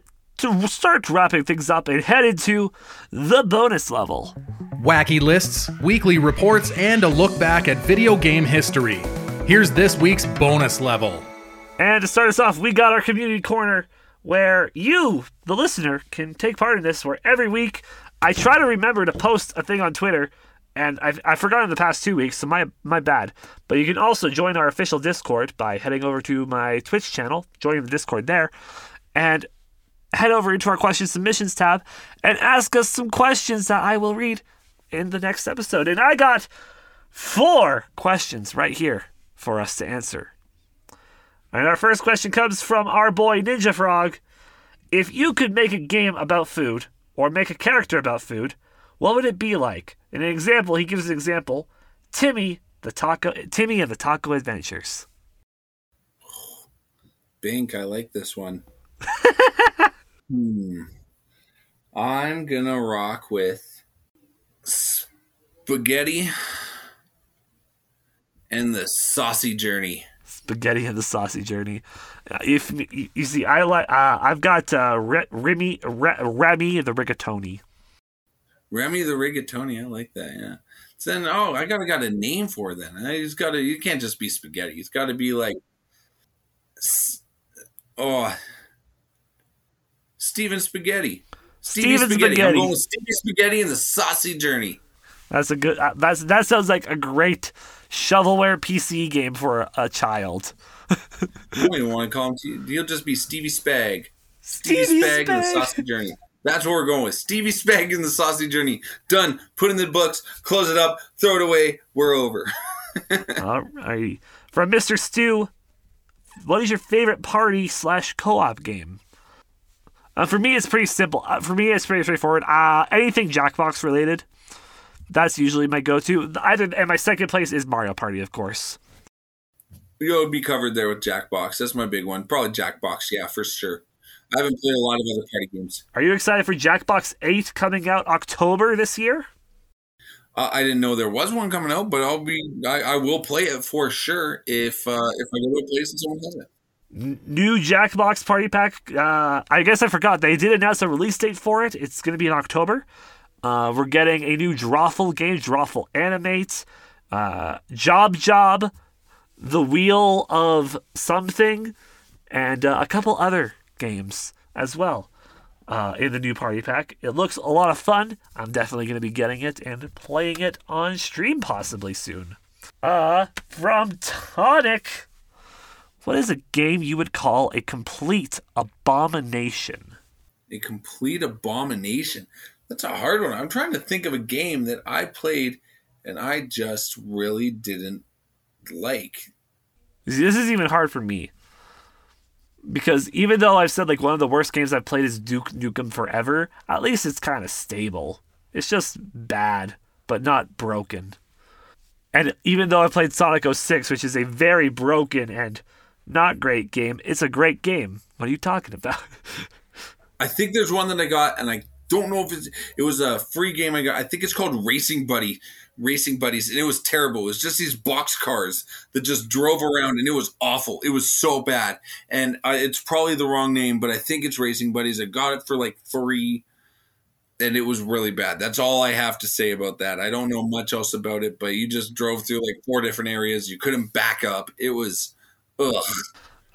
start wrapping things up and head into the bonus level. Wacky lists, weekly reports, and a look back at video game history. Here's this week's bonus level. And to start us off, we got our community corner where you, the listener, can take part in this, where every week I try to remember to post a thing on Twitter, and I've forgotten the past 2 weeks, so my bad. But you can also join our official Discord by heading over to my Twitch channel, joining the Discord there, and head over into our question submissions tab and ask us some questions that I will read in the next episode. And I got 4 questions right here for us to answer. And our first question comes from our boy Ninja Frog. If you could make a game about food, or make a character about food, what would it be like? In an example, he gives an example, Timmy and the Taco Adventures. Bink, I like this one. I'm gonna rock with Spaghetti and the Saucy Journey. Spaghetti and the Saucy Journey. If you see, I like. I've got Remy the Rigatoni. Remy the Rigatoni. I like that. Yeah. So then, I got a name for it. Then it's got to. You can't just be spaghetti. It's got to be like, Steven Spaghetti. Steven Spaghetti. I'm going with Steven Spaghetti and the Saucy Journey. That's a good. That sounds like a great shovelware PC game for a child. I don't even want to call him. He'll just be Stevie Spag. Stevie Spag and the Saucy Journey. That's what we're going with. Stevie Spag and the Saucy Journey. Done. Put in the books. Close it up. Throw it away. We're over. All right. From Mr. Stu, what is your favorite party/co-op game? For me, it's pretty simple. For me, it's pretty straightforward. Anything Jackbox related. That's usually my go-to. And my second place is Mario Party, of course. You'll be covered there with Jackbox. That's my big one. Probably Jackbox, yeah, for sure. I haven't played a lot of other party games. Are you excited for Jackbox 8 coming out October this year? I didn't know there was one coming out, but I will play it for sure if I go to a place and someone has it. New Jackbox Party Pack. I guess I forgot. They did announce a release date for it. It's going to be in October. We're getting a new Drawful game, Drawful Animate, Job, The Wheel of Something, and a couple other games as well in the new Party Pack. It looks a lot of fun. I'm definitely going to be getting it and playing it on stream possibly soon. From Tonic, what is a game you would call a complete abomination? A complete abomination? That's a hard one. I'm trying to think of a game that I played and I just really didn't like. This is even hard for me. Because even though I've said like one of the worst games I've played is Duke Nukem Forever, at least it's kind of stable. It's just bad, but not broken. And even though I played Sonic 06, which is a very broken and not great game, it's a great game. What are you talking about? I think there's one that I got and I don't know if it was a free game I got. I think it's called Racing Buddies, and it was terrible. It was just these box cars that just drove around, and it was awful. It was so bad, and it's probably the wrong name, but I think it's Racing Buddies. I got it for like free. And it was really bad. That's all I have to say about that. I don't know much else about it, but you just drove through like four different areas. You couldn't back up. It was, ugh.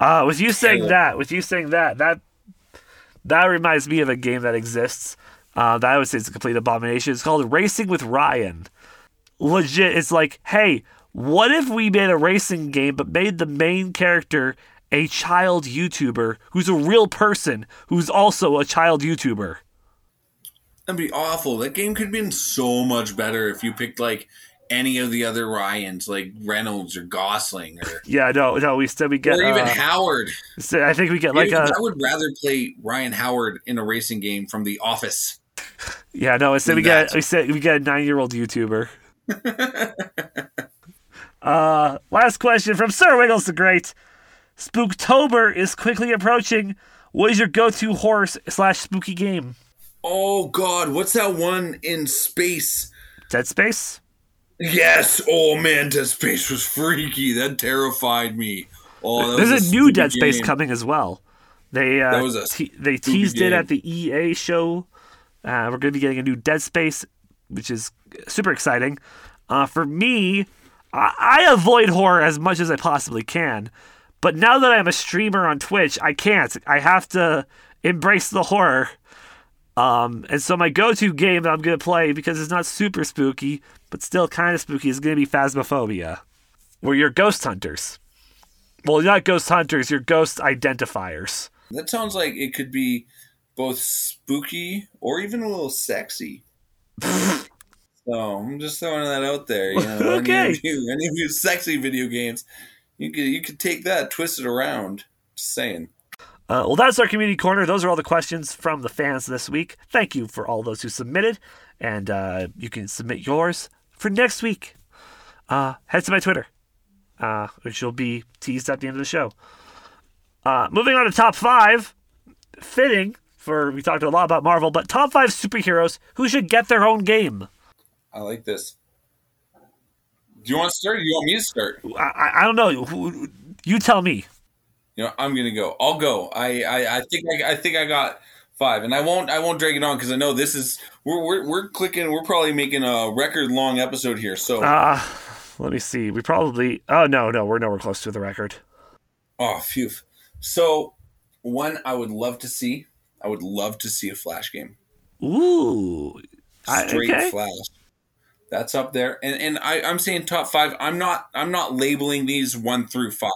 Was you saying that? Was you saying that? That reminds me of a game that exists that I would say is a complete abomination. It's called Racing with Ryan. Legit, it's like, hey, what if we made a racing game but made the main character a child YouTuber who's a real person who's also a child YouTuber? That'd be awful. That game could have been so much better if you picked, like, any of the other Ryans, like Reynolds or Gosling. Or yeah, no, we get... Or even Howard. I think we get, I would rather play Ryan Howard in a racing game from The Office. Yeah, no, instead we get a 9-year-old YouTuber. Last question from Sir Wiggles the Great. Spooktober is quickly approaching. What is your go-to horror/spooky game? Oh, God, what's that one in space? Dead Space? Yes. Oh, man, Dead Space was freaky. That terrified me. Oh, there's a new Dead Space coming as well. They teased it at the EA show. We're going to be getting a new Dead Space, which is super exciting. For me, I avoid horror as much as I possibly can. But now that I'm a streamer on Twitch, I can't. I have to embrace the horror. And so my go-to game that I'm going to play, because it's not super spooky, but still kind of spooky, is going to be Phasmophobia, where you're ghost hunters. Well, you're not ghost hunters, you're ghost identifiers. That sounds like it could be both spooky or even a little sexy. So I'm just throwing that out there. You know, okay. Any of you sexy video games, you could take that, twist it around. Just saying. Well, that's our community corner. Those are all the questions from the fans this week. Thank you for all those who submitted, and you can submit yours for next week. Head to my Twitter, which will be teased at the end of the show. Moving on to top five, fitting for we talked a lot about Marvel, but top five superheroes who should get their own game. I like this. Do you want to start? Or do you want me to start? I don't know. You tell me. You know, I'm gonna go. I'll go. I think I got five, and I won't drag it on because I know this is we're clicking. We're probably making a record long episode here. So let me see. We probably we're nowhere close to the record. Oh, phew. So one I would love to see a Flash game. Ooh, straight Flash. That's up there, and I'm saying top five. I'm not labeling these 1 through 5.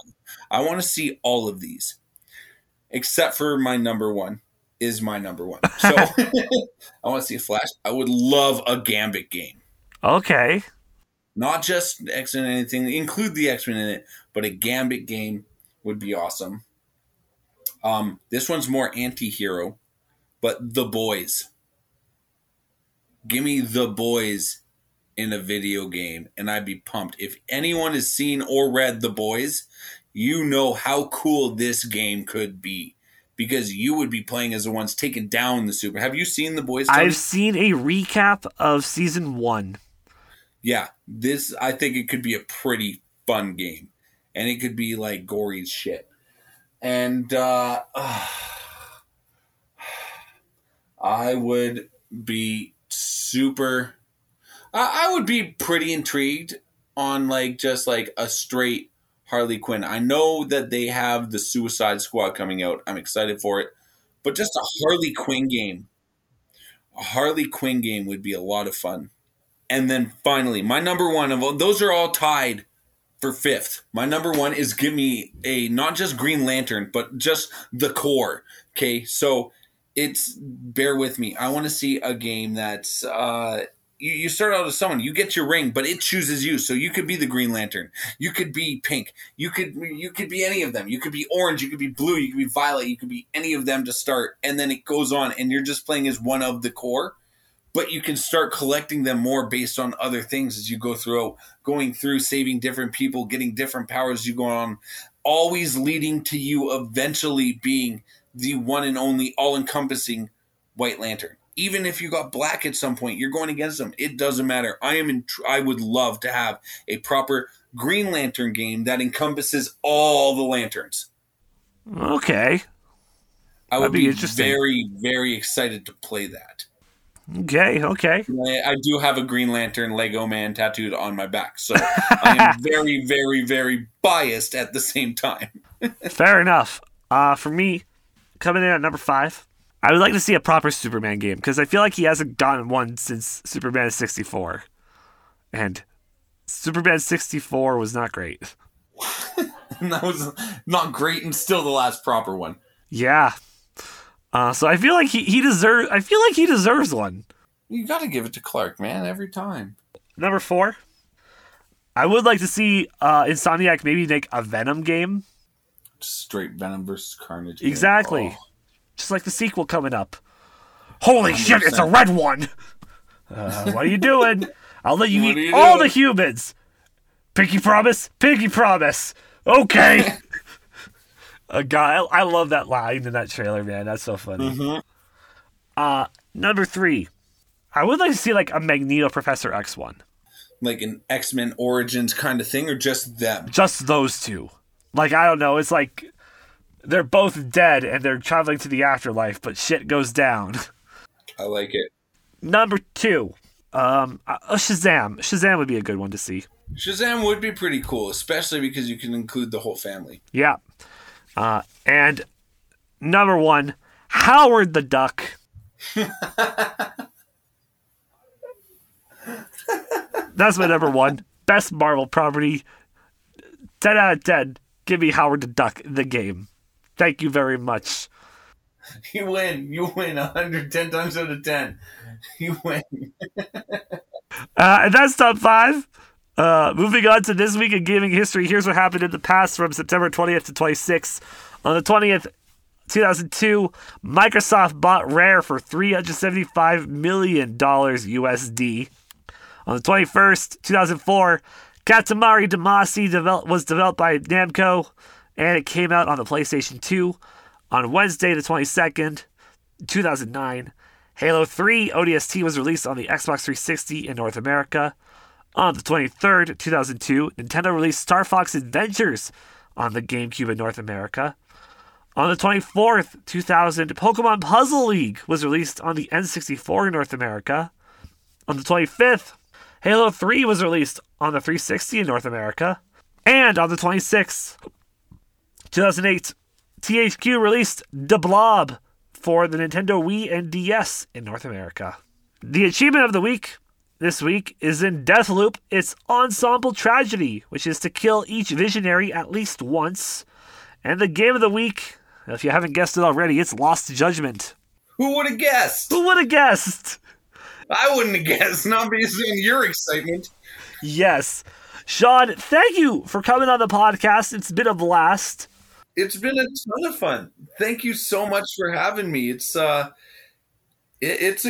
I want to see all of these, except for my number one is my number one. So I want to see a Flash. I would love a Gambit game. Okay. Not just X-Men and anything, include the X-Men in it, but a Gambit game would be awesome. This one's more anti-hero, but The Boys. Give me The Boys in a video game, and I'd be pumped. If anyone has seen or read The Boys, you know how cool this game could be because you would be playing as the ones taking down the super. Have you seen The Boys? Tony? I've seen a recap of season 1. Yeah, this, I think it could be a pretty fun game, and it could be like gory shit. And I would be super, I would be pretty intrigued on like, just like a straight Harley Quinn. I know that they have the Suicide Squad coming out. I'm excited for it. But just a Harley Quinn game. A Harley Quinn game would be a lot of fun. And then finally, my number one of all, those are all tied for fifth. My number one is give me a, not just Green Lantern, but just the core. Okay. So it's, bear with me. I want to see a game that's, you start out as someone, you get your ring, but it chooses you. So you could be the Green Lantern. You could be pink. You could be any of them. You could be orange. You could be blue. You could be violet. You could be any of them to start. And then it goes on and you're just playing as one of the core, but you can start collecting them more based on other things as you go through, saving different people, getting different powers as you go on, always leading to you eventually being the one and only all-encompassing White Lantern. Even if you got black at some point, you're going against them. It doesn't matter. I would love to have a proper Green Lantern game that encompasses all the lanterns. Okay. I would be very, very excited to play that. Okay, okay. I do have a Green Lantern Lego man tattooed on my back, so I am very, very, very biased at the same time. Fair enough. For me, coming in at number 5, I would like to see a proper Superman game, because I feel like he hasn't gotten one since Superman 64. And Superman 64 was not great. And that was not great and still the last proper one. Yeah. So I feel like he deserves one. You got to give it to Clark, man, every time. Number 4, I would like to see Insomniac maybe make a Venom game. Straight Venom versus Carnage. Exactly. Oh. Just like the sequel coming up. Holy 100%. Shit! It's a red one. What are you doing? I'll let you eat all the humans. Pinky promise. Pinky promise. Okay. God, I love that line in that trailer, man. That's so funny. Mm-hmm. Number 3, I would like to see like a Magneto Professor X one, like an X-Men Origins kind of thing, or just them, just those two. Like, I don't know. It's like they're both dead and they're traveling to the afterlife, but shit goes down. I like it. Number 2, Shazam. Shazam would be a good one to see. Shazam would be pretty cool, especially because you can include the whole family. Yeah. And number 1, Howard the Duck. That's my number 1. Best Marvel property. 10 out of 10. Give me Howard the Duck in the game. Thank you very much. You win. You win 110 times out of 10. You win. And that's top 5. Moving on to this week in gaming history, here's what happened in the past from September 20th to 26th. On the 20th, 2002, Microsoft bought Rare for $375 million USD. On the 21st, 2004, Katamari Damacy was developed by Namco, and it came out on the PlayStation 2. On Wednesday, the 22nd, 2009, Halo 3 ODST was released on the Xbox 360 in North America. On the 23rd, 2002, Nintendo released Star Fox Adventures on the GameCube in North America. On the 24th, 2000, Pokemon Puzzle League was released on the N64 in North America. On the 25th, Halo 3 was released on the 360 in North America. And on the 26th, 2008, THQ released Da Blob for the Nintendo Wii and DS in North America. The achievement of the week... this week is in Deathloop, its ensemble tragedy, which is to kill each visionary at least once. And the game of the week, if you haven't guessed it already, it's Lost Judgment. Who would have guessed? Who would have guessed? I wouldn't have guessed, not based on your excitement. Yes. Sean, thank you for coming on the podcast. It's been a blast. It's been a ton of fun. Thank you so much for having me. It's a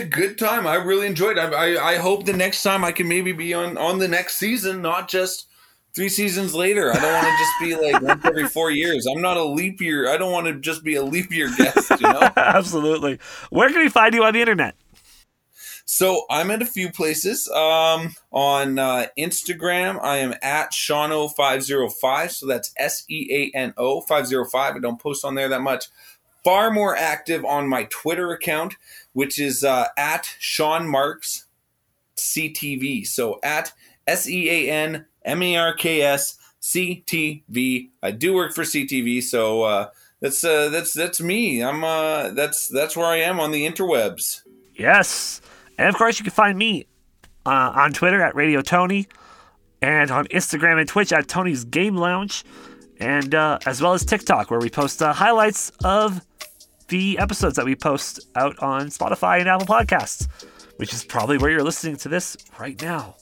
good time. I really enjoyed it. I hope the next time I can maybe be on the next season, not just 3 seasons later. I don't want to just be like once every 4 years. I'm not a leap year. I don't want to just be a leap year guest, you know? Absolutely. Where can we find you on the internet? So I'm at a few places. On Instagram, I am at Seano505. So that's Seano 505. I don't post on there that much. Far more active on my Twitter account, which is at Sean Marks CTV. So at SeanMarksCTV. I do work for CTV, so that's me. I'm that's where I am on the interwebs. Yes, and of course you can find me on Twitter at Radio Tony, and on Instagram and Twitch at Tony's Game Lounge, and as well as TikTok, where we post highlights of the episodes that we post out on Spotify and Apple Podcasts, which is probably where you're listening to this right now.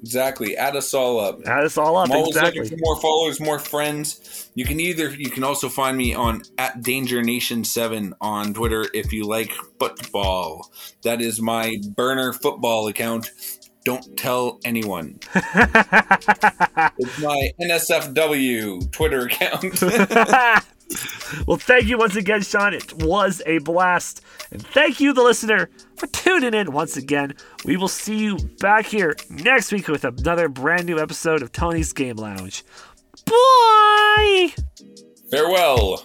Exactly. Add us all up. Add us all up. I'm always looking for more followers, more friends. You can also find me on at DangerNation7 on Twitter if you like football. That is my burner football account. Don't tell anyone. It's my NSFW Twitter account. Well, thank you once again, Sean. It was a blast. And thank you, the listener, for tuning in once again. We will see you back here next week with another brand new episode of Tony's Game Lounge. Bye! Farewell.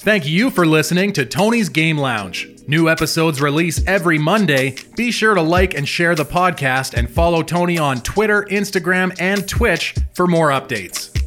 Thank you for listening to Tony's Game Lounge. New episodes release every Monday. Be sure to like and share the podcast and follow Tony on Twitter, Instagram, and Twitch for more updates.